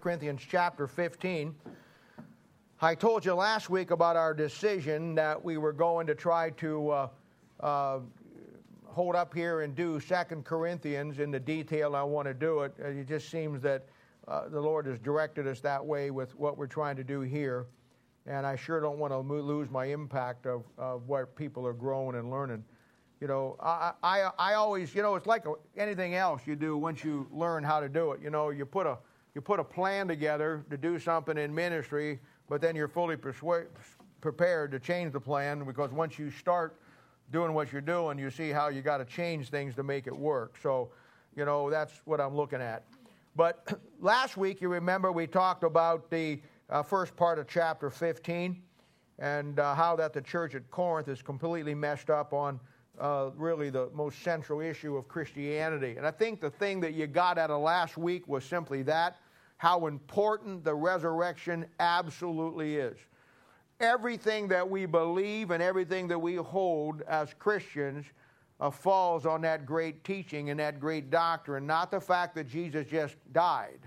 Corinthians chapter 15. I told you last week about our decision that we were going to try to hold up here and do 2 Corinthians in the detail I want to do it. It just seems that the Lord has directed us that way with what we're trying to do here. And I sure don't want to lose my impact of what people are growing and learning. You know, I always, you know, it's like anything else you do once you learn how to do it. You know, you put a plan together to do something in ministry, but then you're fully prepared to change the plan, because once you start doing what you're doing, you see how you got to change things to make it work. So, you know, that's what I'm looking at. But last week, you remember, we talked about the first part of chapter 15 and how that the church at Corinth is completely messed up on really the most central issue of Christianity. And I think the thing that you got out of last week was simply that, how important the resurrection absolutely is. Everything that we believe and everything that we hold as Christians falls on that great teaching and that great doctrine, not the fact that Jesus just died,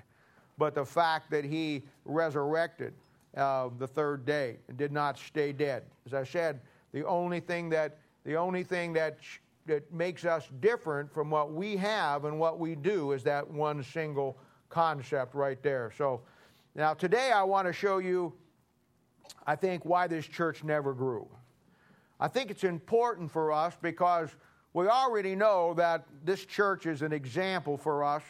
but the fact that he resurrected the third day and did not stay dead. As I said, the only thing that makes us different from what we have and what we do is that one single concept right there. So now today I want to show you, I think, why this church never grew. I think it's important for us because we already know that this church is an example for us.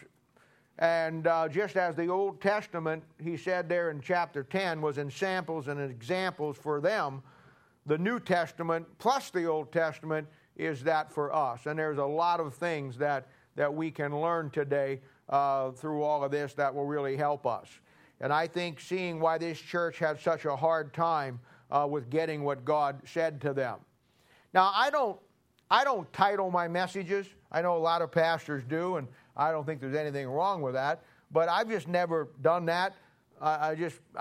And just as the Old Testament, he said there in chapter 10, was in samples and examples for them, the New Testament plus the Old Testament is that for us. And there's a lot of things that we can learn today through all of this that will really help us. And I think seeing why this church had such a hard time with getting what God said to them. Now, I don't title my messages. I know a lot of pastors do, and I don't think there's anything wrong with that. But I've just never done that. I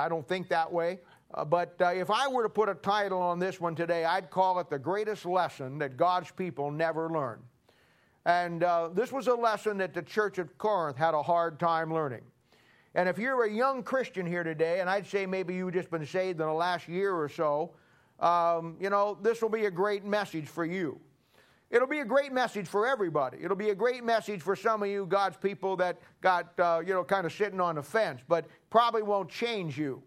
don't think that way. But if I were to put a title on this one today, I'd call it The Greatest Lesson That God's People Never Learn. And this was a lesson that the church of Corinth had a hard time learning. And if you're a young Christian here today, and I'd say maybe you've just been saved in the last year or so, you know, this will be a great message for you. It'll be a great message for everybody. It'll be a great message for some of you God's people that got, you know, kind of sitting on the fence, but probably won't change you.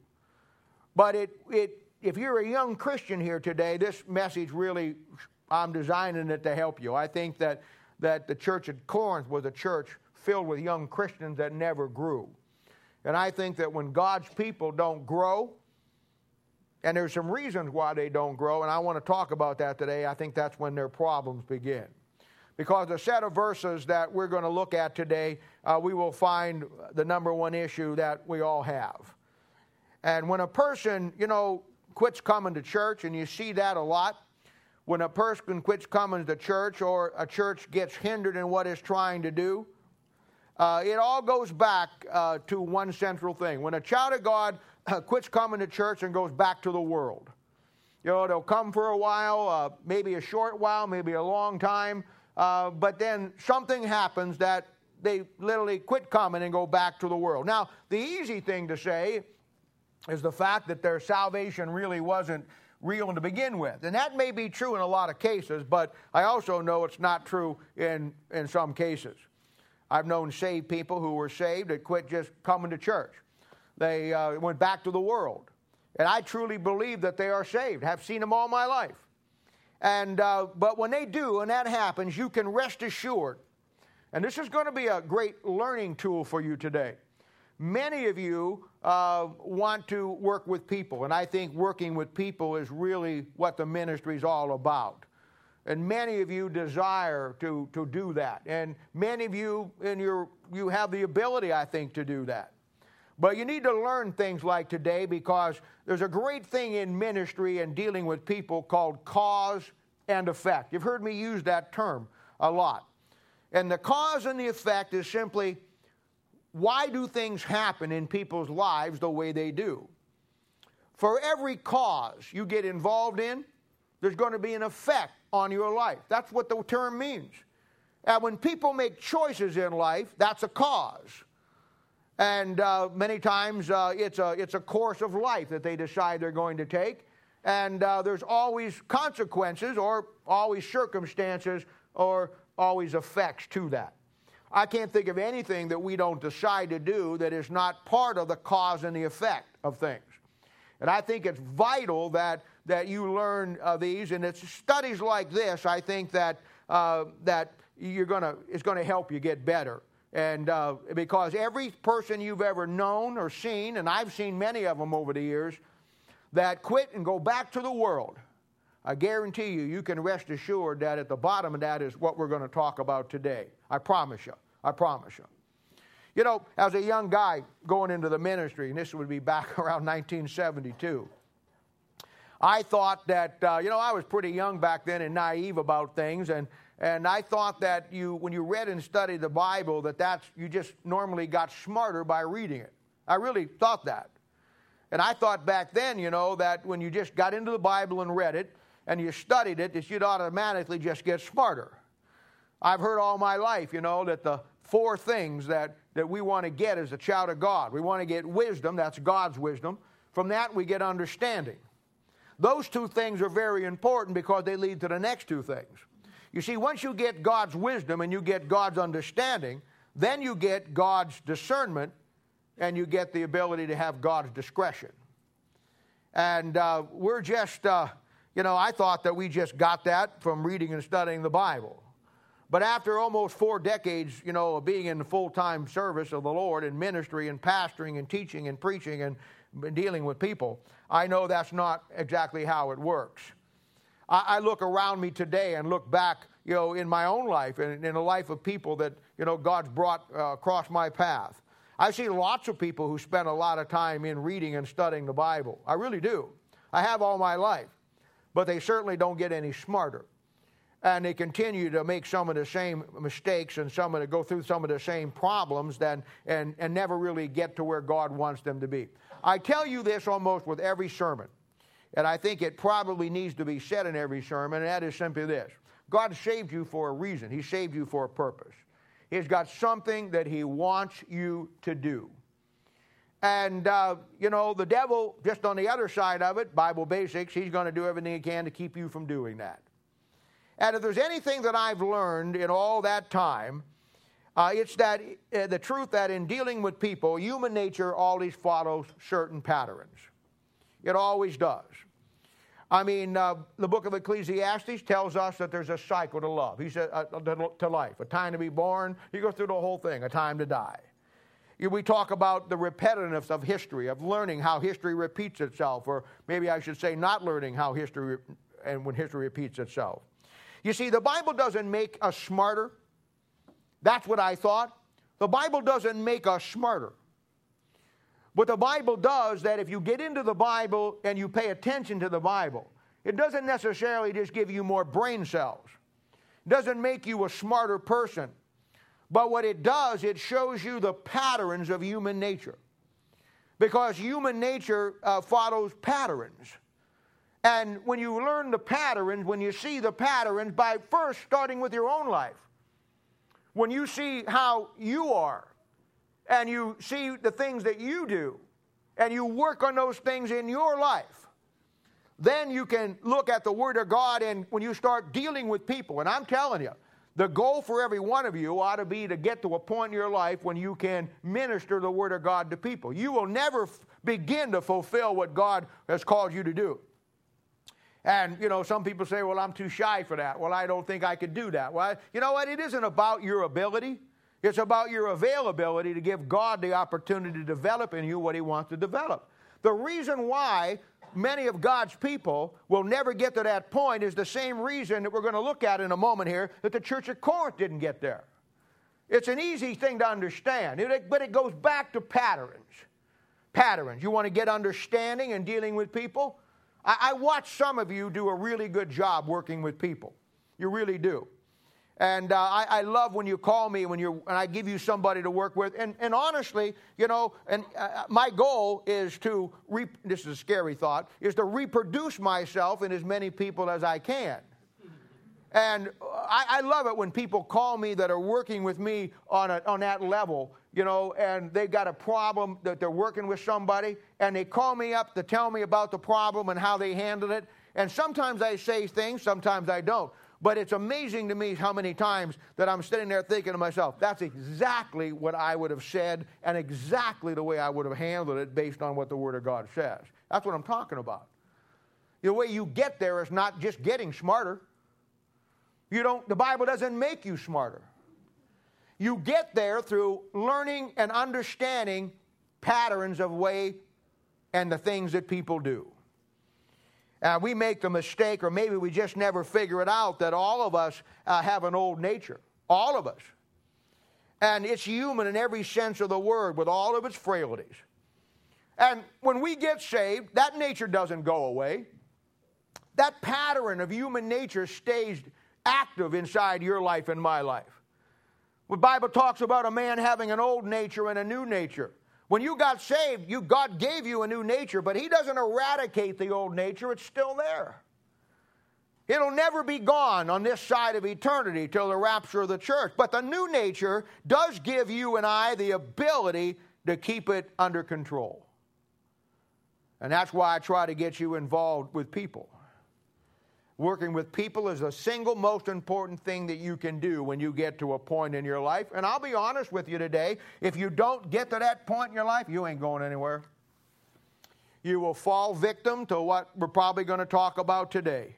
But if you're a young Christian here today, this message really, I'm designing it to help you. I think that the church at Corinth was a church filled with young Christians that never grew. And I think that when God's people don't grow, and there's some reasons why they don't grow, and I want to talk about that today, I think that's when their problems begin. Because the set of verses that we're going to look at today, we will find the number one issue that we all have. And when a person, you know, quits coming to church, and you see that a lot, when a person quits coming to church or a church gets hindered in what it's trying to do, it all goes back to one central thing. When a child of God quits coming to church and goes back to the world, you know, they'll come for a while, maybe a short while, maybe a long time, but then something happens that they literally quit coming and go back to the world. Now, the easy thing to say is the fact that their salvation really wasn't real to begin with. And that may be true in a lot of cases, but I also know it's not true in some cases. I've known saved people who were saved that quit just coming to church. They went back to the world. And I truly believe that they are saved. I've seen them all my life. And but when they do, and that happens, you can rest assured, and this is going to be a great learning tool for you today. Many of you want to work with people, and I think working with people is really what the ministry is all about. And many of you desire to do that, and many of you you have the ability, I think, to do that. But you need to learn things like today, because there's a great thing in ministry and dealing with people called cause and effect. You've heard me use that term a lot. And the cause and the effect is simply, why do things happen in people's lives the way they do? For every cause you get involved in, there's going to be an effect on your life. That's what the term means. And when people make choices in life, that's a cause. And many times it's a course of life that they decide they're going to take. And there's always consequences or always circumstances or always effects to that. I can't think of anything that we don't decide to do that is not part of the cause and the effect of things. And I think it's vital that you learn these. And it's studies like this, I think, that it's going to help you get better. And because every person you've ever known or seen, and I've seen many of them over the years, that quit and go back to the world, I guarantee you, you can rest assured that at the bottom of that is what we're going to talk about today. I promise you. I promise you. You know, as a young guy going into the ministry, and this would be back around 1972, I thought that, I was pretty young back then and naive about things, and I thought that when you read and studied the Bible, you just normally got smarter by reading it. I really thought that. And I thought back then, that when you just got into the Bible and read it, and you studied it, that you'd automatically just get smarter. I've heard all my life, that the four things that we want to get as a child of God. We want to get wisdom, that's God's wisdom. From that, we get understanding. Those two things are very important because they lead to the next two things. You see, once you get God's wisdom and you get God's understanding, then you get God's discernment and you get the ability to have God's discretion. And we're just, I thought that we just got that from reading and studying the Bible. But after almost 4 decades, of being in the full-time service of the Lord and ministry and pastoring and teaching and preaching and dealing with people, I know that's not exactly how it works. I look around me today and look back, in my own life and in the life of people that, God's brought across my path. I see lots of people who spend a lot of time in reading and studying the Bible. I really do. I have all my life. But they certainly don't get any smarter. And they continue to make some of the same mistakes and go through some of the same problems and never really get to where God wants them to be. I tell you this almost with every sermon. And I think it probably needs to be said in every sermon, and that is simply this. God saved you for a reason. He saved you for a purpose. He's got something that he wants you to do. And, the devil, just on the other side of it, Bible basics, he's going to do everything he can to keep you from doing that. And if there's anything that I've learned in all that time, it's that the truth that in dealing with people, human nature always follows certain patterns. It always does. I mean, the book of Ecclesiastes tells us that there's a cycle to love. He said, to life, a time to be born. You go through the whole thing, a time to die. We talk about the repetitiveness of history, of learning how history repeats itself, or maybe I should say not learning how history and when history repeats itself. You see, the Bible doesn't make us smarter. That's what I thought. The Bible doesn't make us smarter. But the Bible does that if you get into the Bible and you pay attention to the Bible, it doesn't necessarily just give you more brain cells. It doesn't make you a smarter person. But what it does, it shows you the patterns of human nature. Because human nature follows patterns. And when you learn the patterns, when you see the patterns, by first starting with your own life, when you see how you are, and you see the things that you do, and you work on those things in your life, then you can look at the Word of God, and when you start dealing with people, and I'm telling you, the goal for every one of you ought to be to get to a point in your life when you can minister the Word of God to people. You will never begin to fulfill what God has called you to do. And, some people say, well, I'm too shy for that. Well, I don't think I could do that. Well, you know what? It isn't about your ability. It's about your availability to give God the opportunity to develop in you what he wants to develop. The reason why many of God's people will never get to that point is the same reason that we're going to look at in a moment here, that the church at Corinth didn't get there. It's an easy thing to understand, but it goes back to patterns. Patterns. You want to get understanding and dealing with people? I watch some of you do a really good job working with people. You really do. And I love when you call me and I give you somebody to work with. And honestly, my goal is to, this is a scary thought, is to reproduce myself in as many people as I can. And I love it when people call me that are working with me on that level, you know, and they got a problem that they're working with somebody, and they call me up to tell me about the problem and how they handled it. And sometimes I say things, sometimes I don't. But it's amazing to me how many times that I'm sitting there thinking to myself, that's exactly what I would have said and exactly the way I would have handled it based on what the Word of God says. That's what I'm talking about. The way you get there is not just getting smarter. The Bible doesn't make you smarter. You get there through learning and understanding patterns of way and the things that people do. We make the mistake, or maybe we just never figure it out, that all of us have an old nature. All of us. And it's human in every sense of the word with all of its frailties. And when we get saved, that nature doesn't go away. That pattern of human nature stays active inside your life and my life. The Bible talks about a man having an old nature and a new nature. When you got saved, God gave you a new nature, but He doesn't eradicate the old nature. It's still there. It'll never be gone on this side of eternity till the rapture of the church. But the new nature does give you and I the ability to keep it under control. And that's why I try to get you involved with people. Working with people is the single most important thing that you can do when you get to a point in your life. And I'll be honest with you today, if you don't get to that point in your life, you ain't going anywhere. You will fall victim to what we're probably going to talk about today.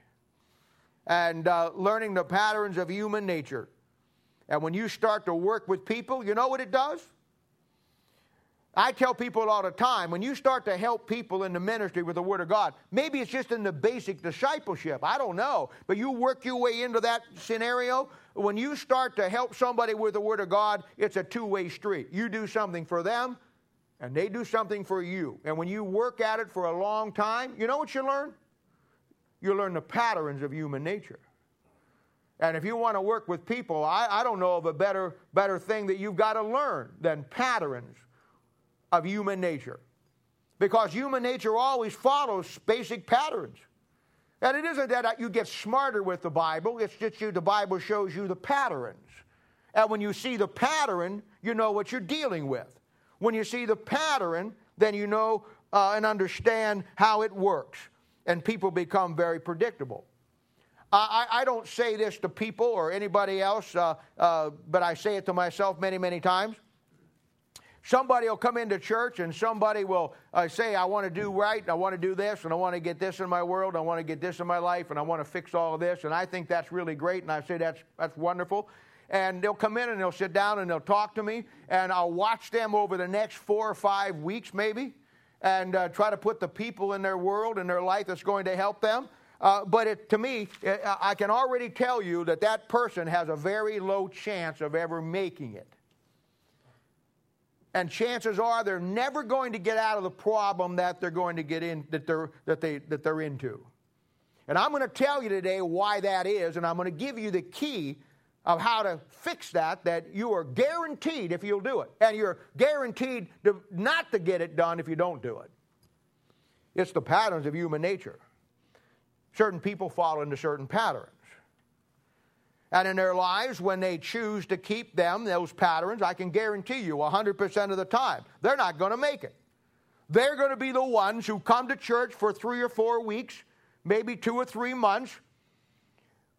And learning the patterns of human nature. And when you start to work with people, you know what it does? I tell people all the time, when you start to help people in the ministry with the Word of God, maybe it's just in the basic discipleship, I don't know, but you work your way into that scenario. When you start to help somebody with the Word of God, it's a two-way street. You do something for them, and they do something for you. And when you work at it for a long time, you know what you learn? You learn the patterns of human nature. And if you want to work with people, I don't know of a better thing that you've got to learn than patterns of human nature, because human nature always follows basic patterns. And it isn't that you get smarter with the Bible, it's just the Bible shows you the patterns. And when you see the pattern, you know what you're dealing with. When you see the pattern, then you know and understand how it works, and people become very predictable. I don't say this to people or anybody else, but I say it to myself many, many times. Somebody will come into church and somebody will say, I want to do right, and I want to do this, and I want to get this in my world, and I want to get this in my life, and I want to fix all of this, and I think that's really great, and I say that's wonderful. And they'll come in and they'll sit down and they'll talk to me, and I'll watch them over the next 4 or 5 weeks maybe, and try to put the people in their world and their life that's going to help them. But I can already tell you that person has a very low chance of ever making it. And chances are they're never going to get out of the problem that they're going to get in, that they're into. And I'm going to tell you today why that is, and I'm going to give you the key of how to fix that you are guaranteed if you'll do it. And you're guaranteed not to get it done if you don't do it. It's the patterns of human nature. Certain people fall into certain patterns. And in their lives, when they choose to keep those patterns, I can guarantee you 100% of the time, they're not going to make it. They're going to be the ones who come to church for 3 or 4 weeks, maybe 2 or 3 months.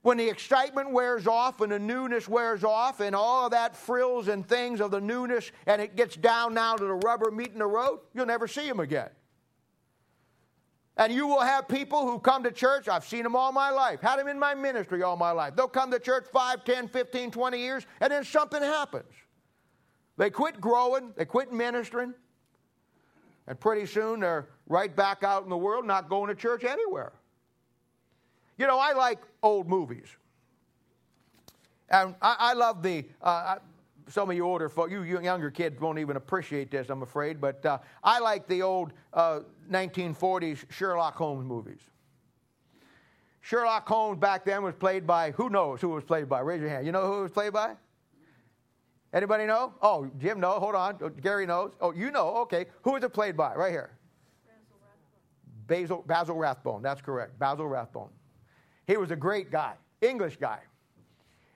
When the excitement wears off and the newness wears off and all of that frills and things of the newness, and it gets down now to the rubber meeting the road, you'll never see them again. And you will have people who come to church. I've seen them all my life. Had them in my ministry all my life. They'll come to church 5, 10, 15, 20 years, and then something happens. They quit growing. They quit ministering. And pretty soon they're right back out in the world, not going to church anywhere. You know, I like old movies. And I love some of you older folks, you younger kids won't even appreciate this, I'm afraid, but I like the old 1940s Sherlock Holmes movies. Sherlock Holmes back then was played by, who knows who it was played by? Raise your hand. You know who it was played by? Anybody know? Oh, Jim, no, hold on. Oh, Gary knows. Oh, you know, okay. Who was it played by? Right here. Basil Rathbone, that's correct. Basil Rathbone. He was a great guy, English guy.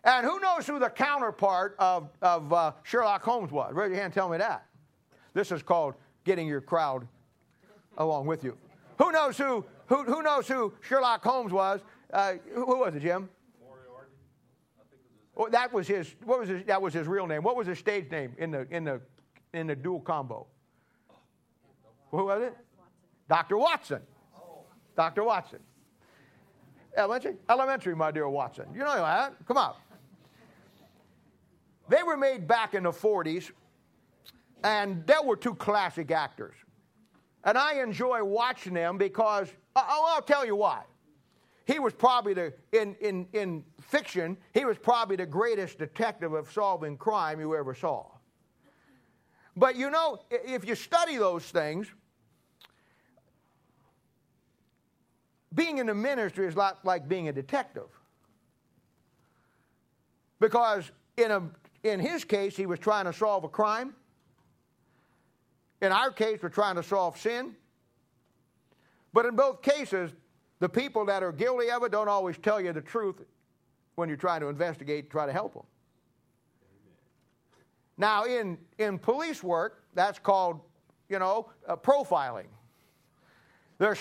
And who knows who the counterpart of Sherlock Holmes was? Raise your hand and tell me that. This is called getting your crowd along with you. Who knows who knows who Sherlock Holmes was? Who was it, Jim? Moriarty. I think it was that was his. What was his? That was his real name. What was his stage name in the dual combo? Who was it? Dr. Watson. Dr. Watson. Elementary, my dear Watson. You know that. Come on. They were made back in the 40s, and there were two classic actors. And I enjoy watching them because, I'll tell you why. He was probably in fiction, he was probably the greatest detective of solving crime you ever saw. But you know, if you study those things, being in the ministry is not like being a detective. Because in his case, he was trying to solve a crime. In our case, we're trying to solve sin. But in both cases, the people that are guilty of it don't always tell you the truth when you're trying to investigate, try to help them. Now, in police work, that's called, profiling. There are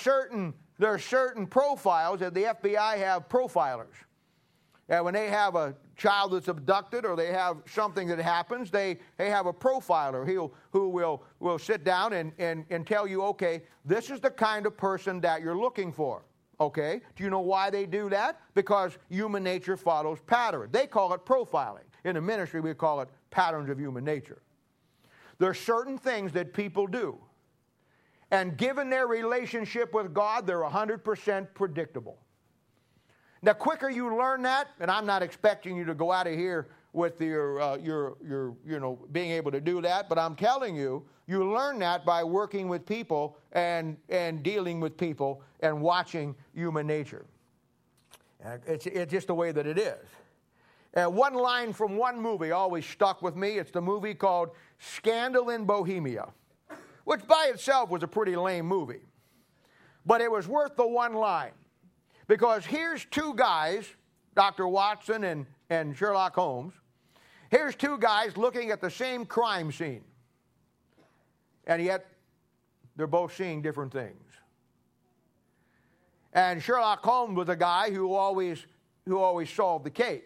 certain profiles that the FBI have profilers. And when they have a child that's abducted or they have something that happens, they have a profiler who will sit down and tell you, okay, this is the kind of person that you're looking for. Okay, do you know why they do that? Because human nature follows pattern. They call it profiling. In the ministry, we call it patterns of human nature. There are certain things that people do. And given their relationship with God, they're 100% predictable. The quicker you learn that, and I'm not expecting you to go out of here with your being able to do that, but I'm telling you, you learn that by working with people and dealing with people and watching human nature. It's just the way that it is. One line from one movie always stuck with me. It's the movie called Scandal in Bohemia, which by itself was a pretty lame movie. But it was worth the one line. Because here's two guys, Dr. Watson and Sherlock Holmes, here's two guys looking at the same crime scene. And yet, they're both seeing different things. And Sherlock Holmes was a guy who always solved the case.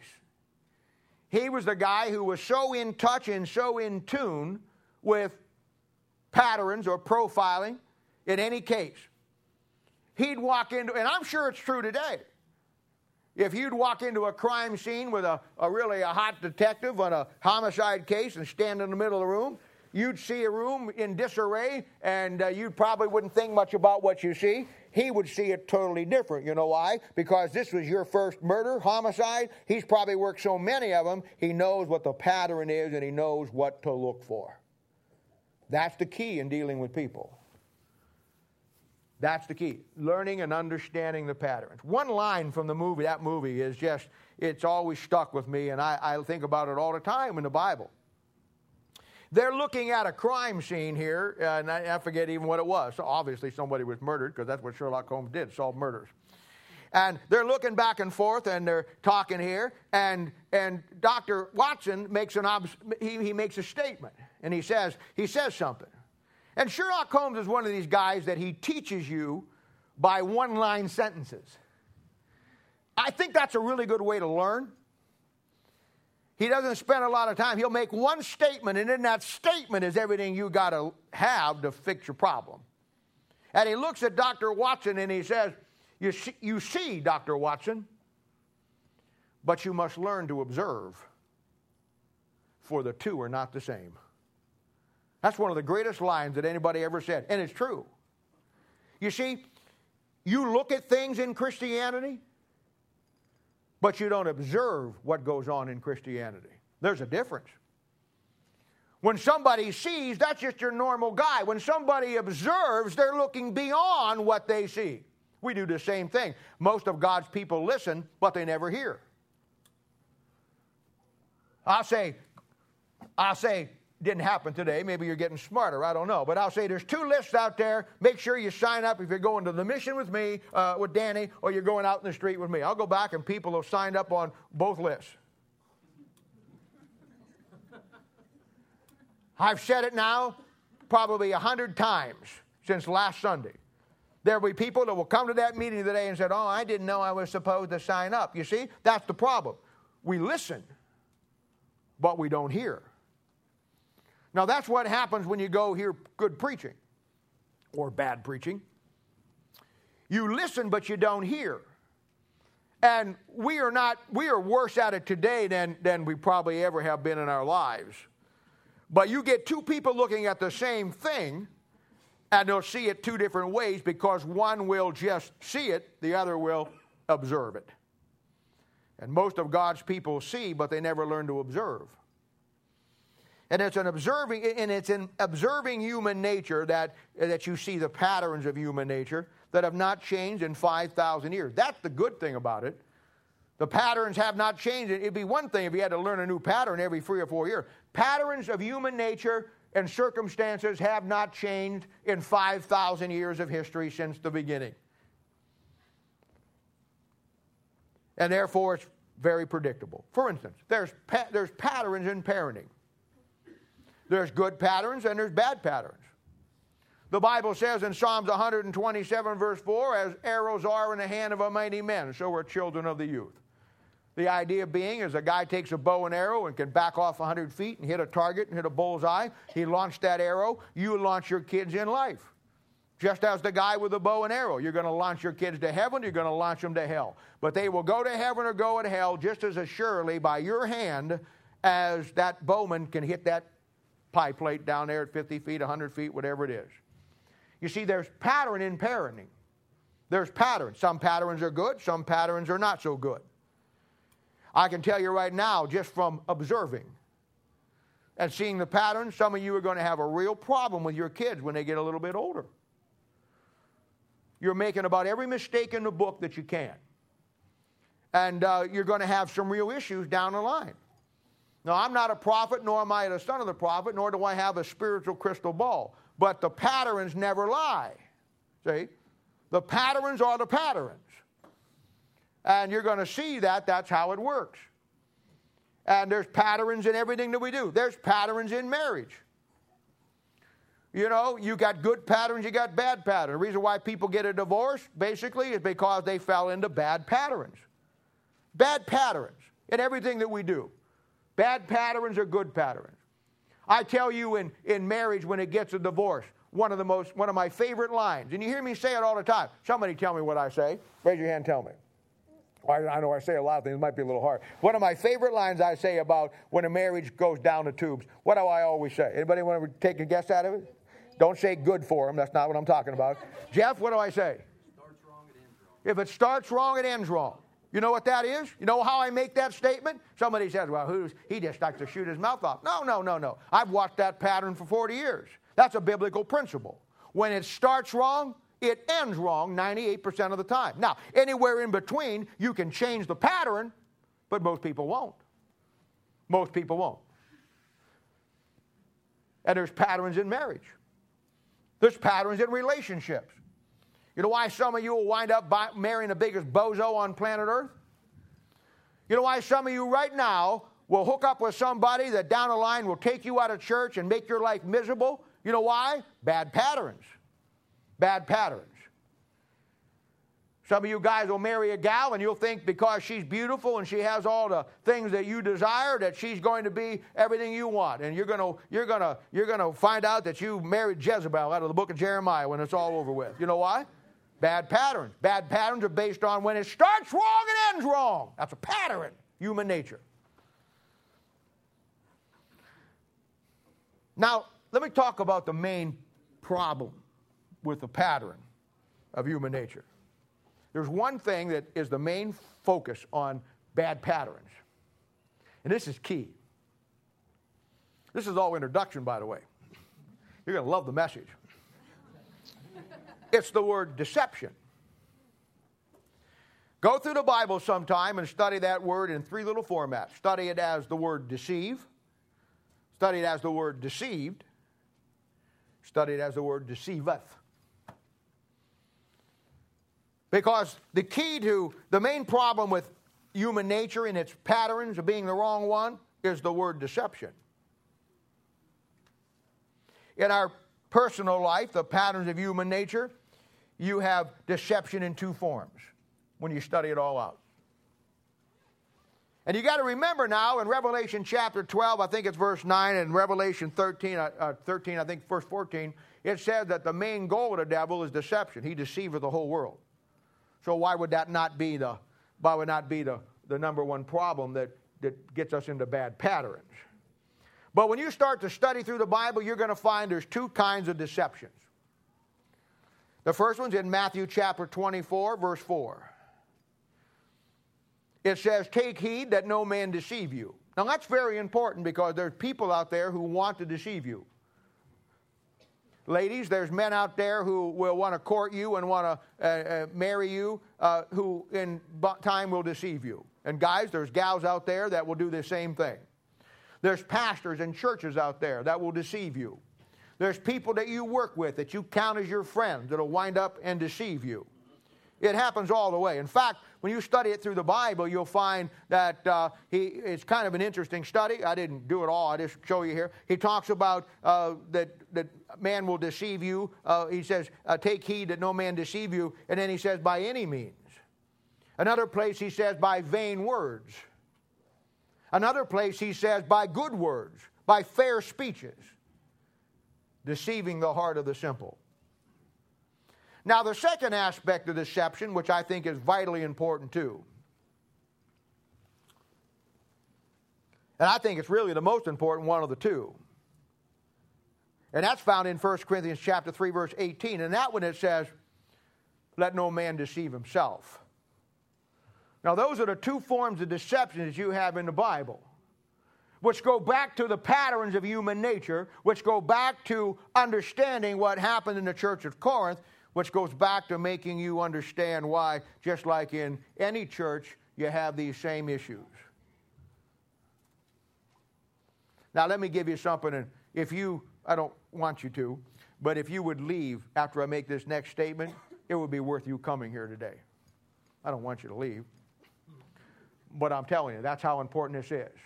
He was the guy who was so in touch and so in tune with patterns or profiling in any case. He'd walk into, and I'm sure it's true today, if you'd walk into a crime scene with a really hot detective on a homicide case and stand in the middle of the room, you'd see a room in disarray and you probably wouldn't think much about what you see. He would see it totally different. You know why? Because this was your first murder, homicide. He's probably worked so many of them, he knows what the pattern is and he knows what to look for. That's the key in dealing with people. That's the key. Learning and understanding the patterns. One line from that movie is just, it's always stuck with me, and I think about it all the time in the Bible. They're looking at a crime scene here, and I forget even what it was. So obviously somebody was murdered, because that's what Sherlock Holmes did, solve murders. And they're looking back and forth, and they're talking here, and Dr. Watson makes he makes a statement, and he says something. And Sherlock Holmes is one of these guys that he teaches you by one-line sentences. I think that's a really good way to learn. He doesn't spend a lot of time. He'll make one statement, and in that statement is everything you got to have to fix your problem. And he looks at Dr. Watson, and he says, You see, Dr. Watson, but you must learn to observe, for the two are not the same. That's one of the greatest lines that anybody ever said, and it's true. You see, you look at things in Christianity, but you don't observe what goes on in Christianity. There's a difference. When somebody sees, that's just your normal guy. When somebody observes, they're looking beyond what they see. We do the same thing. Most of God's people listen, but they never hear. I'll say, didn't happen today. Maybe you're getting smarter. I don't know. But I'll say there's two lists out there. Make sure you sign up if you're going to the mission with me, with Danny, or you're going out in the street with me. I'll go back and people have signed up on both lists. I've said it now probably 100 times since last Sunday. There will be people that will come to that meeting today and said, oh, I didn't know I was supposed to sign up. You see, that's the problem. We listen, but we don't hear. Now, that's what happens when you go hear good preaching or bad preaching. You listen, but you don't hear. And we are worse at it today than we probably ever have been in our lives. But you get two people looking at the same thing, and they'll see it two different ways because one will just see it, the other will observe it. And most of God's people see, but they never learn to observe. And it's in observing human nature that you see the patterns of human nature that have not changed in 5,000 years. That's the good thing about it. The patterns have not changed. It'd be one thing if you had to learn a new pattern every 3 or 4 years. Patterns of human nature and circumstances have not changed in 5,000 years of history since the beginning. And therefore, it's very predictable. For instance, there's patterns in parenting. There's good patterns and there's bad patterns. The Bible says in Psalms 127, verse 4, as arrows are in the hand of a mighty man, so are children of the youth. The idea being is a guy takes a bow and arrow and can back off 100 feet and hit a target and hit a bullseye. He launched that arrow. You launch your kids in life. Just as the guy with the bow and arrow. You're going to launch your kids to heaven. You're going to launch them to hell. But they will go to heaven or go to hell just as assuredly by your hand as that bowman can hit that pie plate down there at 50 feet, 100 feet, whatever it is. You see, there's pattern in parenting. There's patterns. Some patterns are good. Some patterns are not so good. I can tell you right now, just from observing and seeing the pattern, some of you are going to have a real problem with your kids when they get a little bit older. You're making about every mistake in the book that you can. And you're going to have some real issues down the line. Now, I'm not a prophet, nor am I the son of the prophet, nor do I have a spiritual crystal ball. But the patterns never lie. See? The patterns are the patterns. And you're going to see that that's how it works. And there's patterns in everything that we do. There's patterns in marriage. You know, you got good patterns, you got bad patterns. The reason why people get a divorce, basically, is because they fell into bad patterns. Bad patterns in everything that we do. Bad patterns are good patterns. I tell you in marriage when it gets a divorce, one of my favorite lines, and you hear me say it all the time. Somebody tell me what I say. Raise your hand and tell me. I know I say a lot of things. It might be a little hard. One of my favorite lines I say about when a marriage goes down the tubes, what do I always say? Anybody want to take a guess out of it? Don't say good for them. That's not what I'm talking about. Jeff, what do I say? Starts wrong, it ends wrong. If it starts wrong, it ends wrong. You know what that is? You know how I make that statement? Somebody says, well, he just likes to shoot his mouth off. No. I've watched that pattern for 40 years. That's a biblical principle. When it starts wrong, it ends wrong 98% of the time. Now, anywhere in between, you can change the pattern, but most people won't. Most people won't. And there's patterns in marriage. There's patterns in relationships. You know why some of you will wind up marrying the biggest bozo on planet Earth? You know why some of you right now will hook up with somebody that down the line will take you out of church and make your life miserable? You know why? Bad patterns. Bad patterns. Some of you guys will marry a gal and you'll think because she's beautiful and she has all the things that you desire that she's going to be everything you want. And you're gonna find out that you married Jezebel out of the book of Jeremiah when it's all over with. You know why? Bad patterns. Bad patterns are based on when it starts wrong, it ends wrong. That's a pattern. Human nature. Now, let me talk about the main problem with the pattern of human nature. There's one thing that is the main focus on bad patterns, and this is key. This is all introduction, by the way. You're going to love the message. It's the word deception. Go through the Bible sometime and study that word in three little formats. Study it as the word deceive, study it as the word deceived, study it as the word deceiveth. Because the key to the main problem with human nature and its patterns of being the wrong one is the word deception. In our personal life, the patterns of human nature, you have deception in two forms when you study it all out. And you got to remember now in Revelation chapter 12, I think it's verse 9, and Revelation 13, I think verse 14, it says that the main goal of the devil is deception. He deceiveth the whole world. So why would that not be the number one problem that gets us into bad patterns? But when you start to study through the Bible, you're going to find there's two kinds of deceptions. The first one's in Matthew chapter 24, verse 4. It says, "Take heed that no man deceive you." Now that's very important because there's people out there who want to deceive you. Ladies, there's men out there who will want to court you and want to marry you, who in time will deceive you. And guys, there's gals out there that will do the same thing. There's pastors and churches out there that will deceive you. There's people that you work with that you count as your friends that will wind up and deceive you. It happens all the way. In fact, when you study it through the Bible, you'll find that it's kind of an interesting study. I didn't do it all. I just show you here. He talks about that man will deceive you. He says, "Take heed that no man deceive you." And then he says, "By any means." Another place he says, "By vain words." Another place he says, "By good words, by fair speeches, deceiving the heart of the simple." Now, the second aspect of deception, which I think is vitally important too, and I think it's really the most important one of the two, and that's found in 1 Corinthians chapter 3, verse 18. And that one, it says, "Let no man deceive himself." Now, those are the two forms of deception that you have in the Bible, which go back to the patterns of human nature, which go back to understanding what happened in the church of Corinth, which goes back to making you understand why, just like in any church, you have these same issues. Now, let me give you something, and I don't want you to, but if you would leave after I make this next statement, it would be worth you coming here today. I don't want you to leave, but I'm telling you, that's how important this is.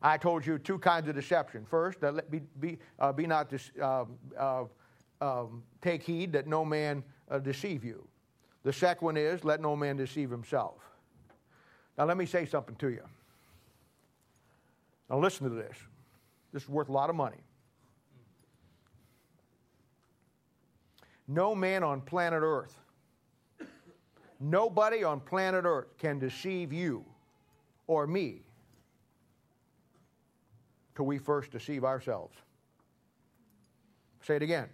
I told you two kinds of deception. First, that be not take heed that no man deceive you. The second one is, let no man deceive himself. Now let me say something to you. Now listen to this. This is worth a lot of money. No man on planet Earth, nobody on planet Earth can deceive you or me till we first deceive ourselves. Say it again.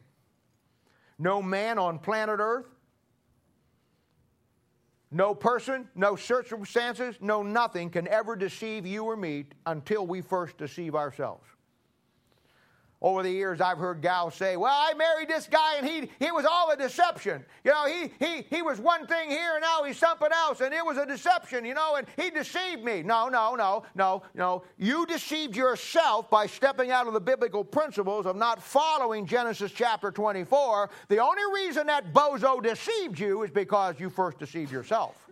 No man on planet Earth, no person, no circumstances, no nothing can ever deceive you or me until we first deceive ourselves. Over the years, I've heard gals say, "Well, I married this guy and he was all a deception. You know, he was one thing here and now he's something else, and it was a deception, you know, and he deceived me." No. You deceived yourself by stepping out of the biblical principles of not following Genesis chapter 24. The only reason that bozo deceived you is because you first deceived yourself.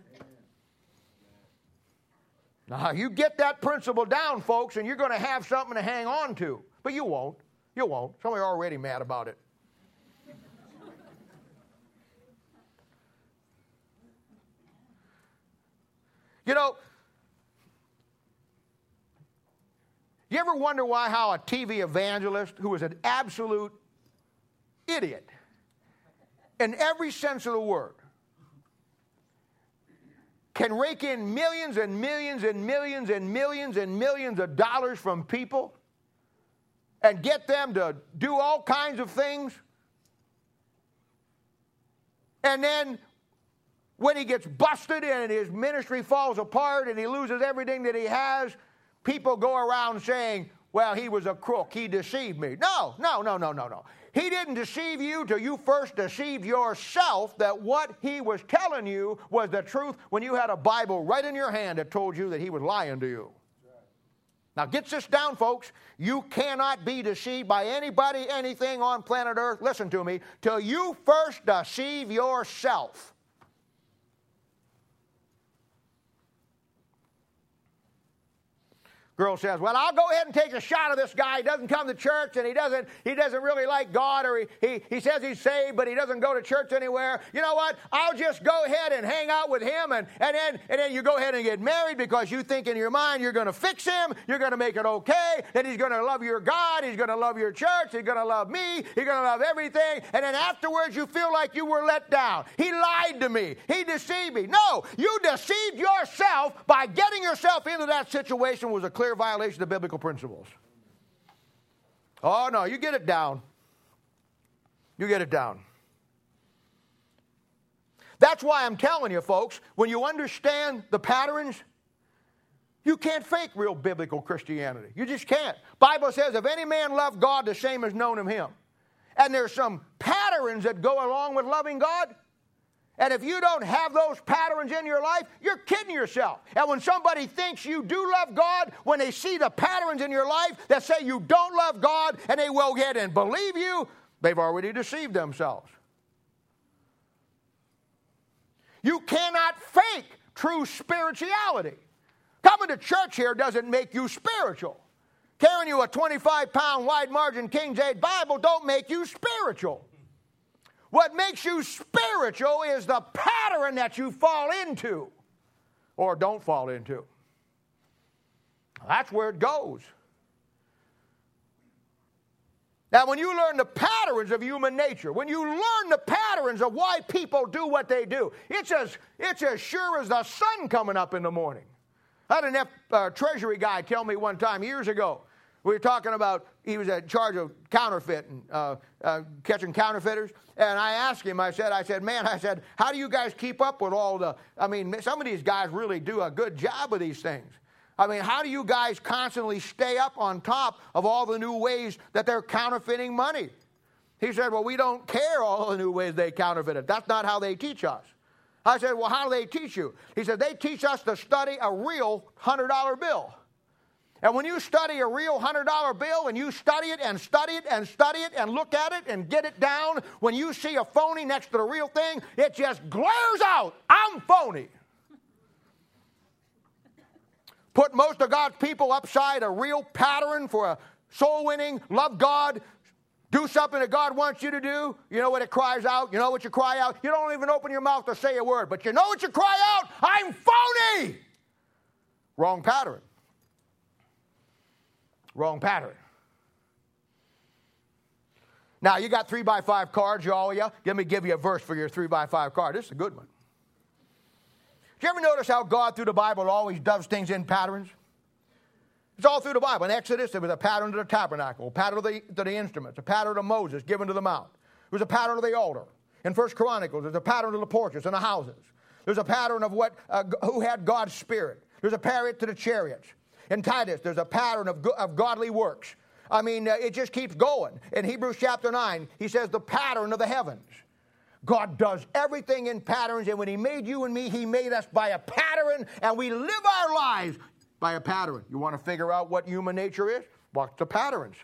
Now, you get that principle down, folks, and you're going to have something to hang on to. But you won't. You won't. Some of you are already mad about it. You know, you ever wonder how a TV evangelist who is an absolute idiot in every sense of the word can rake in millions and millions and millions and millions and millions of dollars from people and get them to do all kinds of things, and then when he gets busted and his ministry falls apart and he loses everything that he has, people go around saying, "Well, he was a crook. He deceived me." No. He didn't deceive you till you first deceived yourself that what he was telling you was the truth when you had a Bible right in your hand that told you that he was lying to you. Now, get this down, folks. You cannot be deceived by anybody, anything on planet Earth, listen to me, till you first deceive yourself. girl says, well, I'll go ahead and take a shot of this guy. He doesn't come to church, and he doesn't really like God, or he says he's saved, but he doesn't go to church anywhere. You know what? I'll just go ahead and hang out with him, and then you go ahead and get married because you think in your mind you're going to fix him, you're going to make it okay, that he's going to love your God, he's going to love your church, he's going to love me, he's going to love everything, and then afterwards you feel like you were let down. He lied to me. He deceived me. No, you deceived yourself by getting yourself into that situation. Was a clear violation of biblical principles. Oh, no, you get it down. You get it down. That's why I'm telling you, folks, when you understand the patterns, you can't fake real biblical Christianity. You just can't. Bible says, if any man love God, the same is known of him. And there's some patterns that go along with loving God. And if you don't have those patterns in your life, you're kidding yourself. And when somebody thinks you do love God, when they see the patterns in your life that say you don't love God, and they will get and believe you, they've already deceived themselves. You cannot fake true spirituality. Coming to church here doesn't make you spiritual. Carrying you a 25-pound wide margin King James Bible don't make you spiritual. What makes you spiritual is the pattern that you fall into or don't fall into. That's where it goes. Now, when you learn the patterns of human nature, when you learn the patterns of why people do what they do, it's as sure as the sun coming up in the morning. I had an treasury guy tell me one time years ago, we were talking about, he was in charge of counterfeiting, catching counterfeiters. And I asked him, I said, man, how do you guys keep up with all the, I mean, some of these guys really do a good job of these things. I mean, how do you guys constantly stay up on top of all the new ways that they're counterfeiting money? He said, well, we don't care all the new ways they counterfeit it. That's not how they teach us. I said, well, how do they teach you? He said, they teach us to study a real $100 bill. And when you study a real $100 bill and you study it and study it and study it and look at it and get it down, when you see a phony next to the real thing, it just glares out, I'm phony. Put most of God's people upside a real pattern for a soul winning, love God, do something that God wants you to do. You know what it cries out? You know what you cry out? You don't even open your mouth to say a word, but you know what you cry out? I'm phony! Wrong pattern. Wrong pattern. Now, you got 3x5 cards, y'all, yeah? Let me give you a verse for your 3x5 card. This is a good one. Did you ever notice how God, through the Bible, always does things in patterns? It's all through the Bible. In Exodus, there was a pattern to the tabernacle, a pattern to the instruments, a pattern to Moses given to the mount. There was a pattern to the altar. In 1 Chronicles, there's a pattern to the porches and the houses. There's a pattern of who had God's spirit. There's a pattern to the chariots. In Titus, there's a pattern of godly works. I mean, it just keeps going. In Hebrews chapter 9, he says the pattern of the heavens. God does everything in patterns, and when he made you and me, he made us by a pattern, and we live our lives by a pattern. You want to figure out what human nature is? Watch the patterns.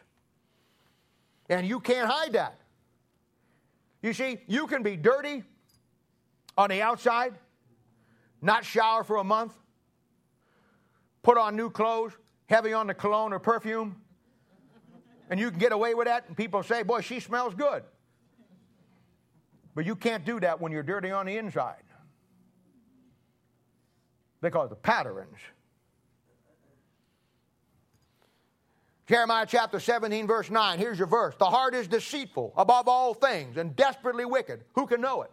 And you can't hide that. You see, you can be dirty on the outside, not shower for a month, put on new clothes, heavy on the cologne or perfume, and you can get away with that, and people say, boy, she smells good. But you can't do that when you're dirty on the inside. Because the patterns. Jeremiah chapter 17, verse 9, here's your verse. The heart is deceitful above all things and desperately wicked. Who can know it?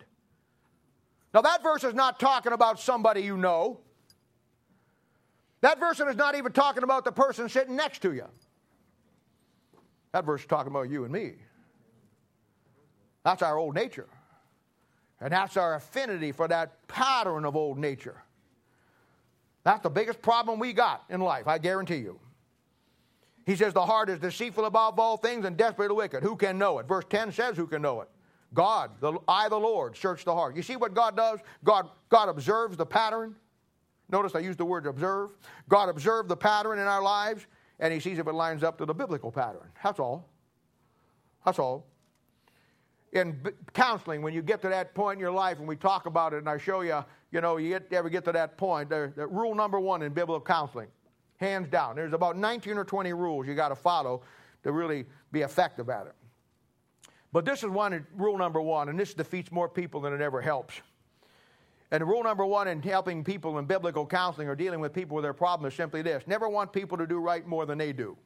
Now that verse is not talking about somebody you know. That verse is not even talking about the person sitting next to you. That verse is talking about you and me. That's our old nature. And that's our affinity for that pattern of old nature. That's the biggest problem we got in life, I guarantee you. He says the heart is deceitful above all things and desperately wicked. Who can know it? Verse 10 says who can know it? God, I the Lord, search the heart. You see what God does? God observes the pattern. Notice I used the word observe. God observed the pattern in our lives, and he sees if it lines up to the biblical pattern. That's all. That's all. In counseling, when you get to that point in your life, and we talk about it, and I show you, you know, you ever get to that point, rule number one in biblical counseling, hands down. There's about 19 or 20 rules you got to follow to really be effective at it. But this is one, rule number one, and this defeats more people than it ever helps. And rule number one in helping people in biblical counseling or dealing with people with their problems is simply this. Never want people to do right more than they do.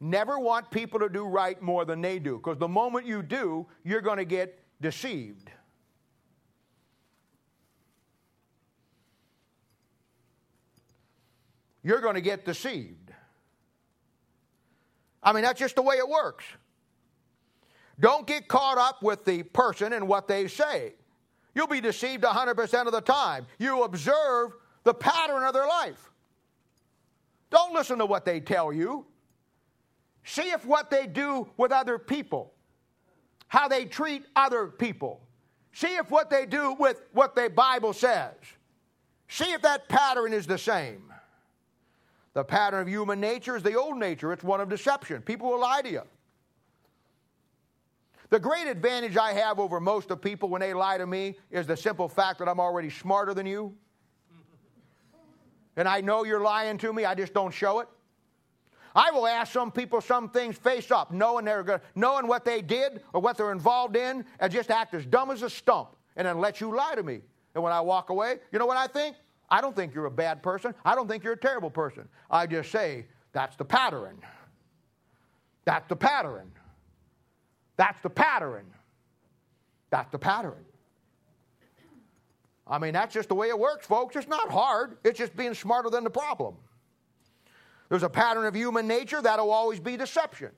Never want people to do right more than they do, because the moment you do, you're going to get deceived. You're going to get deceived. I mean, that's just the way it works. Don't get caught up with the person and what they say. You'll be deceived 100% of the time. You observe the pattern of their life. Don't listen to what they tell you. See if what they do with other people, how they treat other people. See if what they do with what the Bible says. See if that pattern is the same. The pattern of human nature is the old nature. It's one of deception. People will lie to you. The great advantage I have over most of people when they lie to me is the simple fact that I'm already smarter than you. And I know you're lying to me. I just don't show it. I will ask some people some things face up, knowing what they did or what they're involved in, and just act as dumb as a stump and then let you lie to me. And when I walk away, you know what I think? I don't think you're a bad person. I don't think you're a terrible person. I just say, that's the pattern. That's the pattern. That's the pattern. That's the pattern. I mean, that's just the way it works, folks. It's not hard. It's just being smarter than the problem. There's a pattern of human nature. That'll always be deception.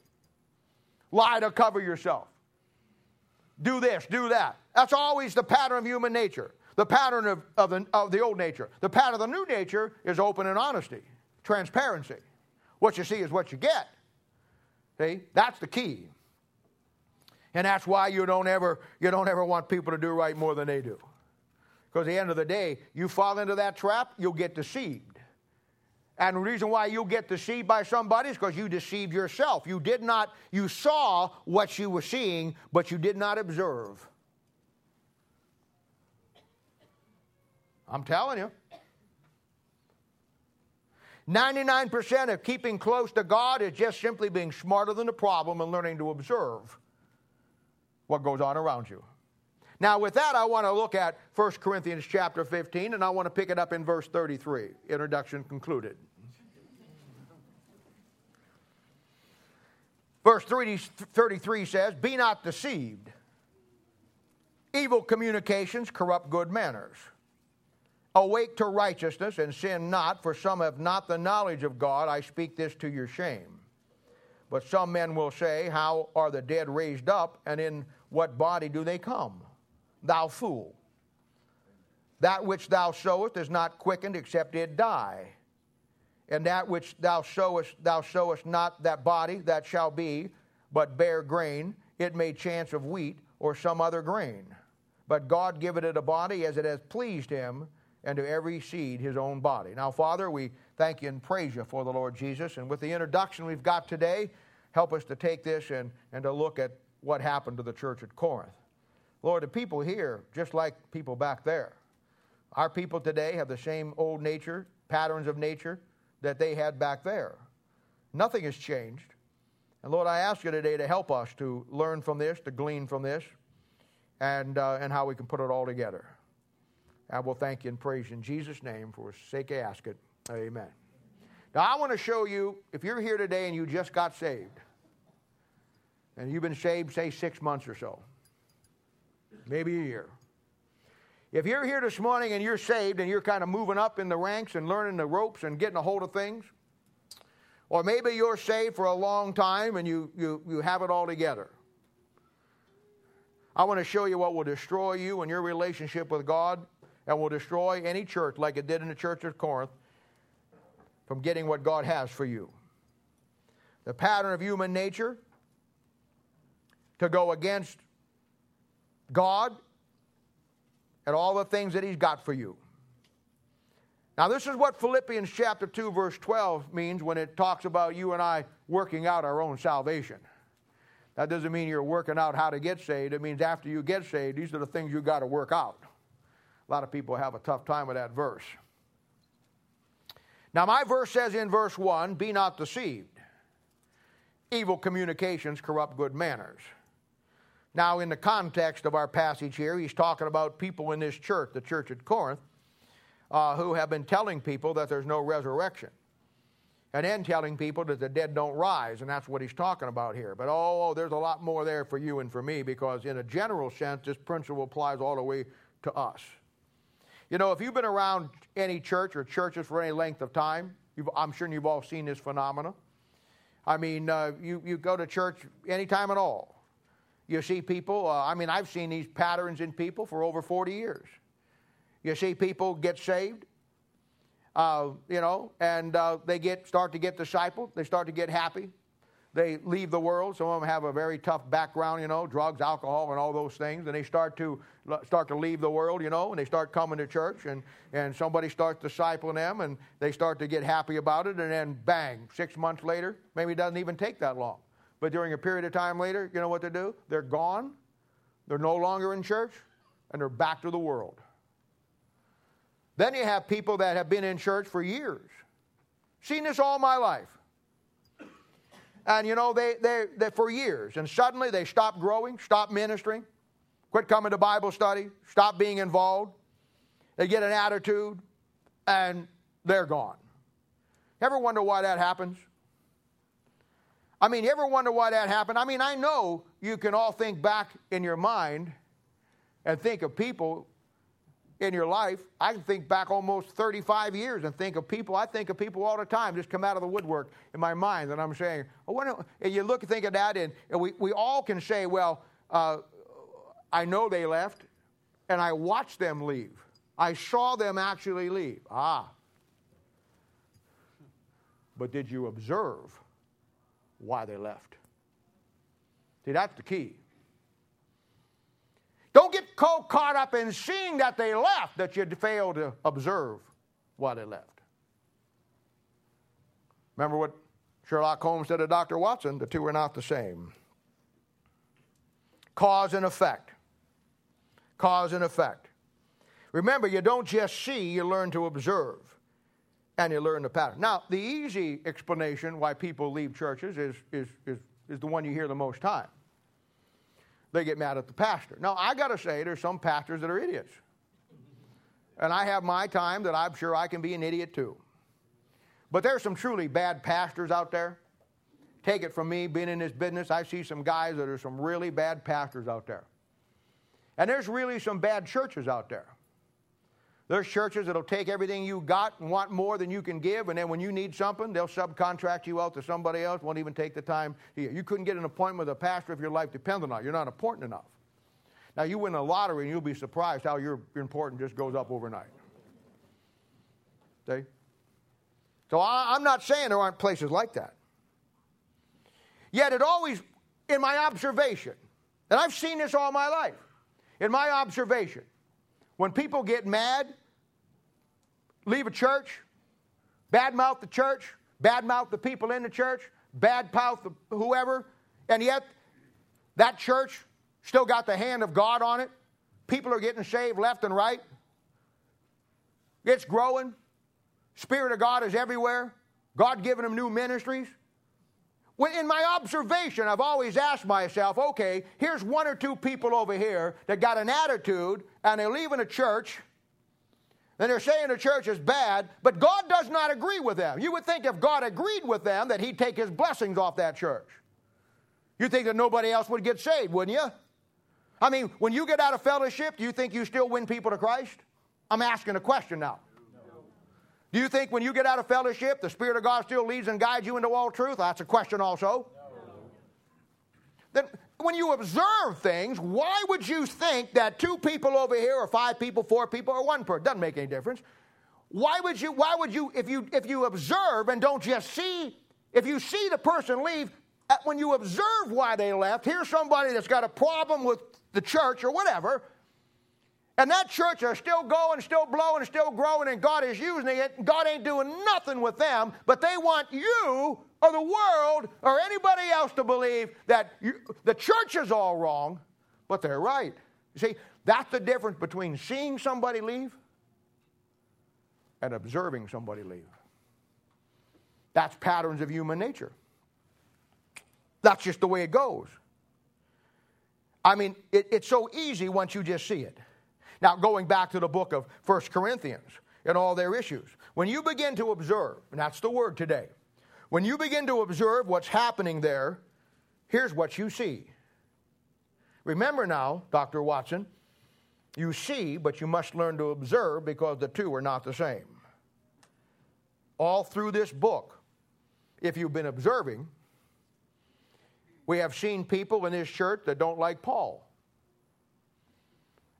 Lie to cover yourself. Do this, do that. That's always the pattern of human nature. The pattern of the old nature. The pattern of the new nature is open and honesty, transparency. What you see is what you get. See, that's the key. And that's why you don't ever want people to do right more than they do. Because at the end of the day, you fall into that trap, you'll get deceived. And the reason why you'll get deceived by somebody is because you deceived yourself. You saw what you were seeing, but you did not observe. I'm telling you. 99% of keeping close to God is just simply being smarter than the problem and learning to observe what goes on around you. Now, with that, I want to look at 1 Corinthians chapter 15, and I want to pick it up in verse 33. Introduction concluded. Verse 33 says, "Be not deceived. Evil communications corrupt good manners. Awake to righteousness and sin not, for some have not the knowledge of God. I speak this to your shame. But some men will say, how are the dead raised up, and in what body do they come? Thou fool, that which thou sowest is not quickened except it die. And that which thou sowest not that body, that shall be, but bare grain, it may chance of wheat or some other grain. But God giveth it a body as it has pleased him, and to every seed his own body." Now, Father, we thank you and praise you for the Lord Jesus. And with the introduction we've got today, help us to take this and to look at what happened to the church at Corinth. Lord, the people here, just like people back there, our people today have the same old nature, patterns of nature that they had back there. Nothing has changed. And Lord, I ask you today to help us to learn from this, to glean from this, and how we can put it all together. I will thank you and praise you in Jesus' name. For his sake I ask it. Amen. Now, I want to show you, if you're here today and you just got saved, and you've been saved, say, 6 months or so, maybe a year. If you're here this morning and you're saved and you're kind of moving up in the ranks and learning the ropes and getting a hold of things, or maybe you're saved for a long time and you have it all together, I want to show you what will destroy you and your relationship with God and will destroy any church like it did in the church of Corinth from getting what God has for you. The pattern of human nature to go against God and all the things that he's got for you. Now, this is what Philippians chapter 2, verse 12 means when it talks about you and I working out our own salvation. That doesn't mean you're working out how to get saved. It means after you get saved, these are the things you got to work out. A lot of people have a tough time with that verse. Now my verse says in verse 1, be not deceived. Evil communications corrupt good manners. Now in the context of our passage here, he's talking about people in this church, the church at Corinth, who have been telling people that there's no resurrection. And then telling people that the dead don't rise, and that's what he's talking about here. But there's a lot more there for you and for me, because in a general sense, this principle applies all the way to us. You know, if you've been around any church or churches for any length of time, I'm sure you've all seen this phenomena. I mean, you go to church any time at all. You see people, I've seen these patterns in people for over 40 years. You see people get saved, they start to get discipled. They start to get happy. They leave the world. Some of them have a very tough background, drugs, alcohol, and all those things. And they start to leave the world, and they start coming to church. And somebody starts discipling them, and they start to get happy about it. And then, bang, 6 months later, maybe it doesn't even take that long. But during a period of time later, you know what they do? They're gone, they're no longer in church, and they're back to the world. Then you have people that have been in church for years. Seen this all my life. And they're for years, and suddenly they stop growing, stop ministering, quit coming to Bible study, stop being involved. They get an attitude, and they're gone. Ever wonder why that happens? You ever wonder why that happened? I know you can all think back in your mind and think of people in your life. I can think back almost 35 years and think of people. I think of people all the time, just come out of the woodwork in my mind. And I'm saying, and you look and think of that, and we all can say, I know they left, and I watched them leave. I saw them actually leave. But did you observe why they left? See, that's the key. Don't get caught up in seeing that they left, that you fail to observe why they left. Remember what Sherlock Holmes said to Dr. Watson, the two are not the same. Cause and effect. Cause and effect. Remember, you don't just see, you learn to observe. And you learn the pattern. Now, the easy explanation why people leave churches is the one you hear the most time. They get mad at the pastor. Now, I got to say, there's some pastors that are idiots. And I have my time that I'm sure I can be an idiot too. But there's some truly bad pastors out there. Take it from me, being in this business, I see some guys that are some really bad pastors out there. And there's really some bad churches out there. There's churches that'll take everything you got and want more than you can give, and then when you need something, they'll subcontract you out to somebody else, won't even take the time. You couldn't get an appointment with a pastor if your life depended on it. You're not important enough. Now, you win a lottery, and you'll be surprised how your importance just goes up overnight. See? So I'm not saying there aren't places like that. Yet it always, in my observation, and I've seen this all my life, in my observation, when people get mad, leave a church, badmouth the church, badmouth the people in the church, badmouth whoever, and yet that church still got the hand of God on it. People are getting saved left and right. It's growing. Spirit of God is everywhere. God giving them new ministries. Well, in my observation, I've always asked myself, okay, here's one or two people over here that got an attitude, and they're leaving a church, and they're saying the church is bad, but God does not agree with them. You would think if God agreed with them that he'd take his blessings off that church. You'd think that nobody else would get saved, wouldn't you? When you get out of fellowship, do you think you still win people to Christ? I'm asking a question now. Do you think when you get out of fellowship, the Spirit of God still leads and guides you into all truth? That's a question also. No. Then when you observe things, why would you think that two people over here or five people, four people, or one person, doesn't make any difference. Why would you, if you observe and don't just see, if you see the person leave, when you observe why they left, here's somebody that's got a problem with the church or whatever, and that church are still going, still blowing, still growing, and God is using it, and God ain't doing nothing with them, but they want you or the world or anybody else to believe that the church is all wrong, but they're right. You see, that's the difference between seeing somebody leave and observing somebody leave. That's patterns of human nature. That's just the way it goes. I mean, it's so easy once you just see it. Now, going back to the book of 1 Corinthians and all their issues, when you begin to observe, and that's the word today, when you begin to observe what's happening there, here's what you see. Remember now, Dr. Watson, you see, but you must learn to observe because the two are not the same. All through this book, if you've been observing, we have seen people in this church that don't like Paul.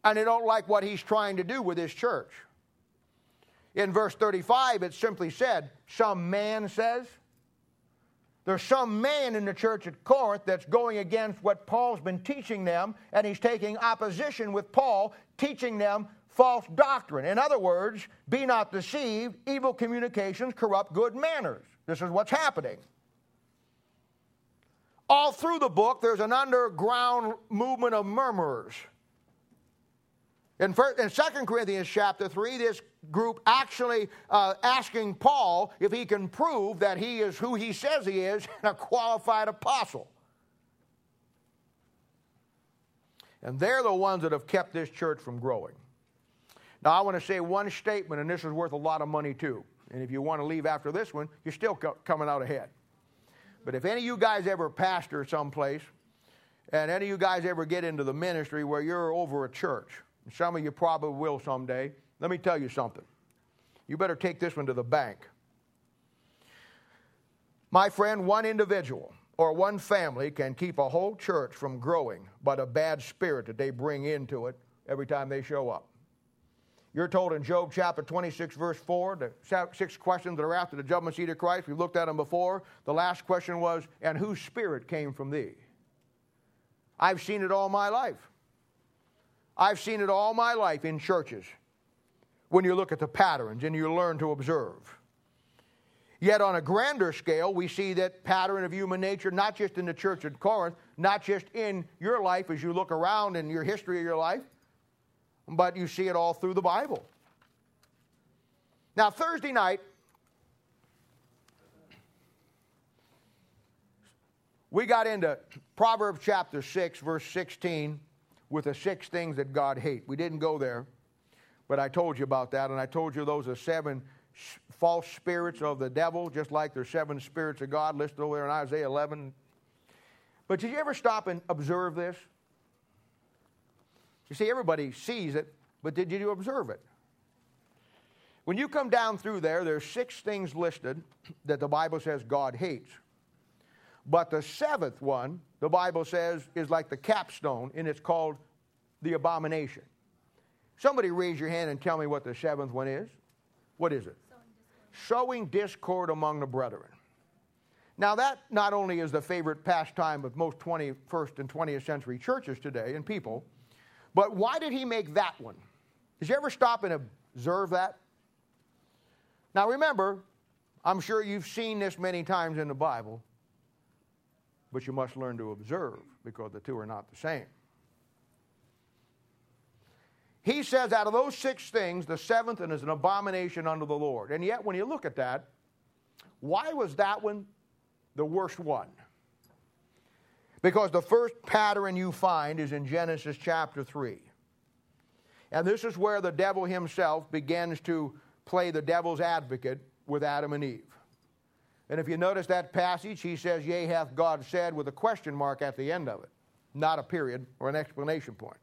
And they don't like what he's trying to do with his church. In verse 35, it's simply said, some man says. There's some man in the church at Corinth that's going against what Paul's been teaching them, and he's taking opposition with Paul, teaching them false doctrine. In other words, be not deceived, evil communications corrupt good manners. This is what's happening. All through the book, there's an underground movement of murmurers. In 2 Corinthians chapter 3, this group actually asking Paul if he can prove that he is who he says he is, a qualified apostle. And they're the ones that have kept this church from growing. Now, I want to say one statement, and this is worth a lot of money, too. And if you want to leave after this one, you're still coming out ahead. But if any of you guys ever pastor someplace, and any of you guys ever get into the ministry where you're over a church, and some of you probably will someday, let me tell you something. You better take this one to the bank. My friend, one individual or one family can keep a whole church from growing by the bad spirit that they bring into it every time they show up. You're told in Job chapter 26, verse 4, the 6 questions that are after the judgment seat of Christ. We've looked at them before. The last question was, and whose spirit came from thee? I've seen it all my life. I've seen it all my life in churches when you look at the patterns and you learn to observe. Yet on a grander scale, we see that pattern of human nature, not just in the church at Corinth, not just in your life as you look around in your history of your life, but you see it all through the Bible. Now, Thursday night, we got into Proverbs chapter 6, verse 16, with the 6 things that God hates. We didn't go there, but I told you about that, and I told you those are 7 false spirits of the devil, just like there's 7 spirits of God listed over there in Isaiah 11. But did you ever stop and observe this? You see, everybody sees it, but did you observe it? When you come down through there, there's 6 things listed that the Bible says God hates. But the 7th one, the Bible says, is like the capstone, and it's called the abomination. Somebody raise your hand and tell me what the 7th one is. What is it? Sowing discord among the brethren. Now, that not only is the favorite pastime of most 21st and 20th century churches today and people, but why did he make that one? Did you ever stop and observe that? Now remember, I'm sure you've seen this many times in the Bible, but you must learn to observe because the two are not the same. He says out of those 6 things, the 7th one is an abomination unto the Lord. And yet when you look at that, why was that one the worst one? Because the first pattern you find is in Genesis chapter 3. And this is where the devil himself begins to play the devil's advocate with Adam and Eve. And if you notice that passage, he says, yea, hath God said, with a question mark at the end of it. Not a period or an exclamation point.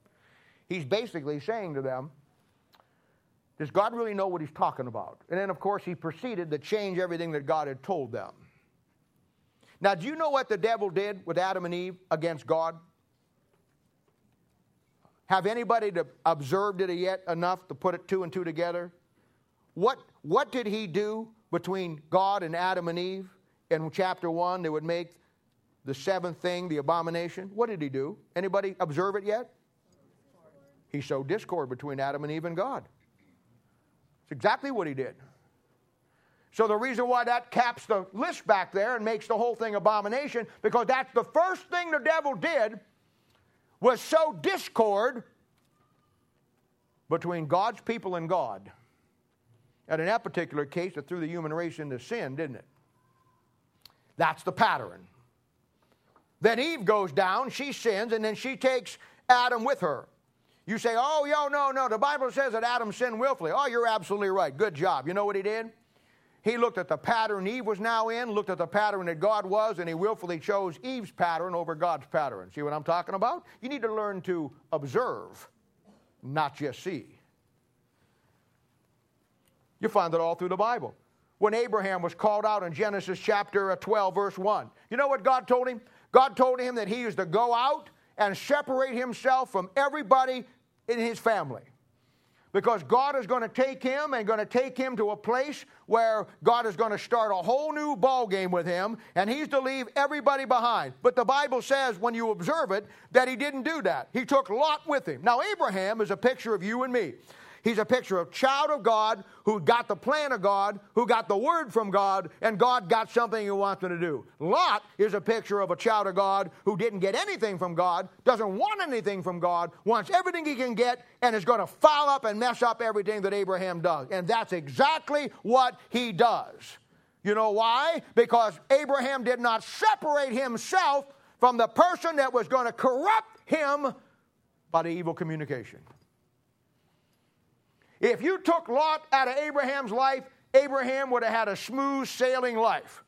He's basically saying to them, does God really know what he's talking about? And then, of course, he proceeded to change everything that God had told them. Now, do you know what the devil did with Adam and Eve against God? Have anybody observed it yet enough to put it 2 and 2 together? What did he do between God and Adam and Eve? In chapter 1, they would make the 7th thing, the abomination. What did he do? Anybody observe it yet? He sowed discord between Adam and Eve and God. It's exactly what he did. So the reason why that caps the list back there and makes the whole thing abomination, because that's the first thing the devil did, was sow discord between God's people and God. And in that particular case, it threw the human race into sin, didn't it? That's the pattern. Then Eve goes down, she sins, and then she takes Adam with her. You say, oh, yo, no, the Bible says that Adam sinned willfully. Oh, you're absolutely right. Good job. You know what he did? He looked at the pattern Eve was now in, looked at the pattern that God was, and he willfully chose Eve's pattern over God's pattern. See what I'm talking about? You need to learn to observe, not just see. You find it all through the Bible. When Abraham was called out in Genesis chapter 12, verse 1, you know what God told him? God told him that he is to go out and separate himself from everybody in his family, because God is going to take him and going to take him to a place where God is going to start a whole new ball game with him, and he's to leave everybody behind. But the Bible says, when you observe it, that he didn't do that. He took Lot with him. Now, Abraham is a picture of you and me. He's a picture of child of God who got the plan of God, who got the word from God, and God got something he wants him to do. Lot is a picture of a child of God who didn't get anything from God, doesn't want anything from God, wants everything he can get, and is going to foul up and mess up everything that Abraham does. And that's exactly what he does. You know why? Because Abraham did not separate himself from the person that was going to corrupt him by the evil communication. If you took Lot out of Abraham's life, Abraham would have had a smooth sailing life.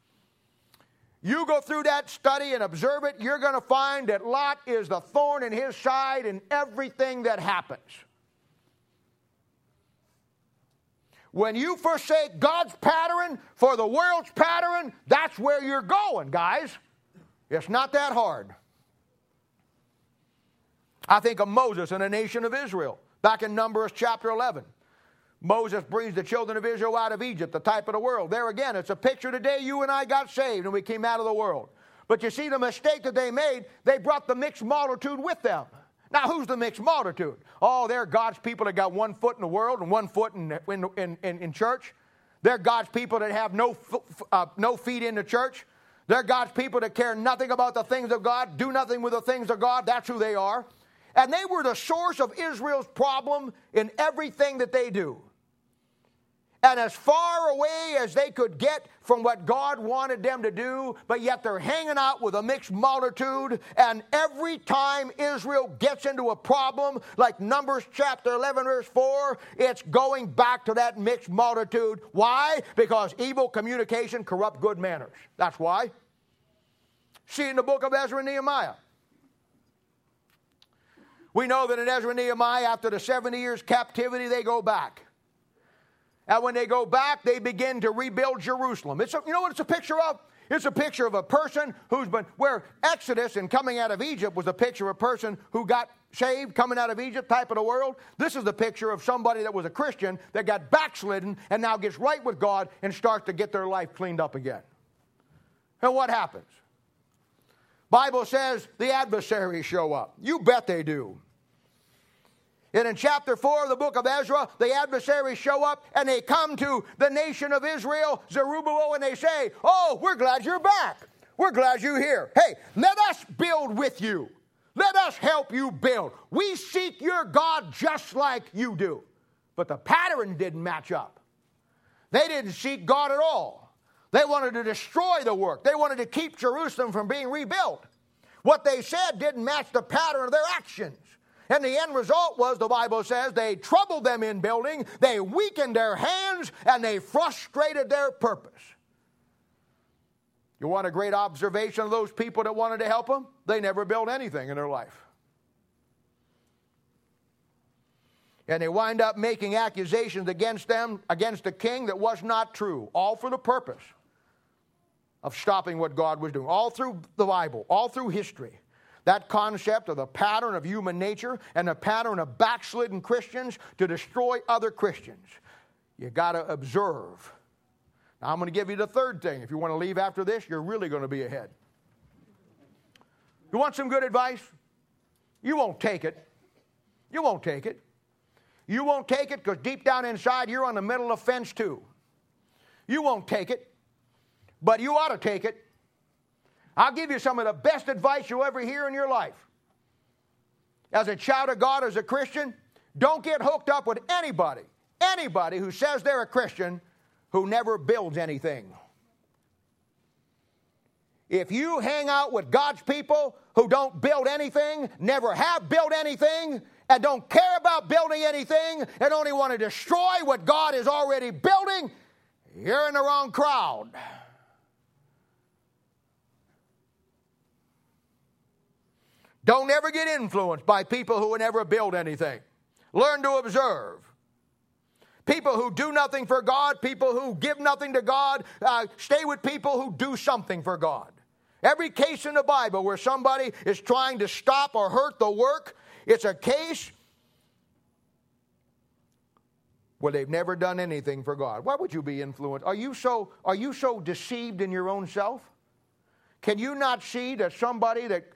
You go through that study and observe it, you're going to find that Lot is the thorn in his side in everything that happens. When you forsake God's pattern for the world's pattern, that's where you're going, guys. It's not that hard. I think of Moses and the nation of Israel. Back in Numbers chapter 11, Moses brings the children of Israel out of Egypt, the type of the world. There again, it's a picture today you and I got saved and we came out of the world. But you see the mistake that they made, they brought the mixed multitude with them. Now, who's the mixed multitude? Oh, they're God's people that got one foot in the world and one foot in church. They're God's people that have no feet in the church. They're God's people that care nothing about the things of God, do nothing with the things of God. That's who they are. And they were the source of Israel's problem in everything that they do. And as far away as they could get from what God wanted them to do, but yet they're hanging out with a mixed multitude. And every time Israel gets into a problem, like Numbers chapter 11, verse 4, it's going back to that mixed multitude. Why? Because evil communication corrupts good manners. That's why. See in the book of Ezra and Nehemiah. We know that in Ezra and Nehemiah, after the 70 years captivity, they go back. And when they go back, they begin to rebuild Jerusalem. You know what it's a picture of? It's a picture of a person who's been, where Exodus and coming out of Egypt was a picture of a person who got saved, coming out of Egypt, type of the world. This is the picture of somebody that was a Christian that got backslidden and now gets right with God and starts to get their life cleaned up again. And what happens? Bible says the adversaries show up. You bet they do. And in chapter 4 of the book of Ezra, the adversaries show up and they come to the nation of Israel, Zerubbabel, and they say, oh, we're glad you're back. We're glad you're here. Hey, let us build with you. Let us help you build. We seek your God just like you do. But the pattern didn't match up. They didn't seek God at all. They wanted to destroy the work. They wanted to keep Jerusalem from being rebuilt. What they said didn't match the pattern of their actions. And the end result was, the Bible says, they troubled them in building, they weakened their hands, and they frustrated their purpose. You want a great observation of those people that wanted to help them? They never built anything in their life. And they wind up making accusations against them, against the king, that was not true, all for the purpose of stopping what God was doing, all through the Bible, all through history. That concept of the pattern of human nature and the pattern of backslidden Christians to destroy other Christians. You got to observe. Now, I'm going to give you the third thing. If you want to leave after this, you're really going to be ahead. You want some good advice? You won't take it. You won't take it. You won't take it because deep down inside, you're on the middle of fence too. You won't take it, but you ought to take it. I'll give you some of the best advice you'll ever hear in your life. As a child of God, as a Christian, don't get hooked up with anybody who says they're a Christian who never builds anything. If you hang out with God's people who don't build anything, never have built anything, and don't care about building anything, and only want to destroy what God is already building, you're in the wrong crowd. Don't ever get influenced by people who will never build anything. Learn to observe. People who do nothing for God, people who give nothing to God, stay with people who do something for God. Every case in the Bible where somebody is trying to stop or hurt the work, it's a case where they've never done anything for God. Why would you be influenced? Are you so deceived in your own self? Can you not see that somebody that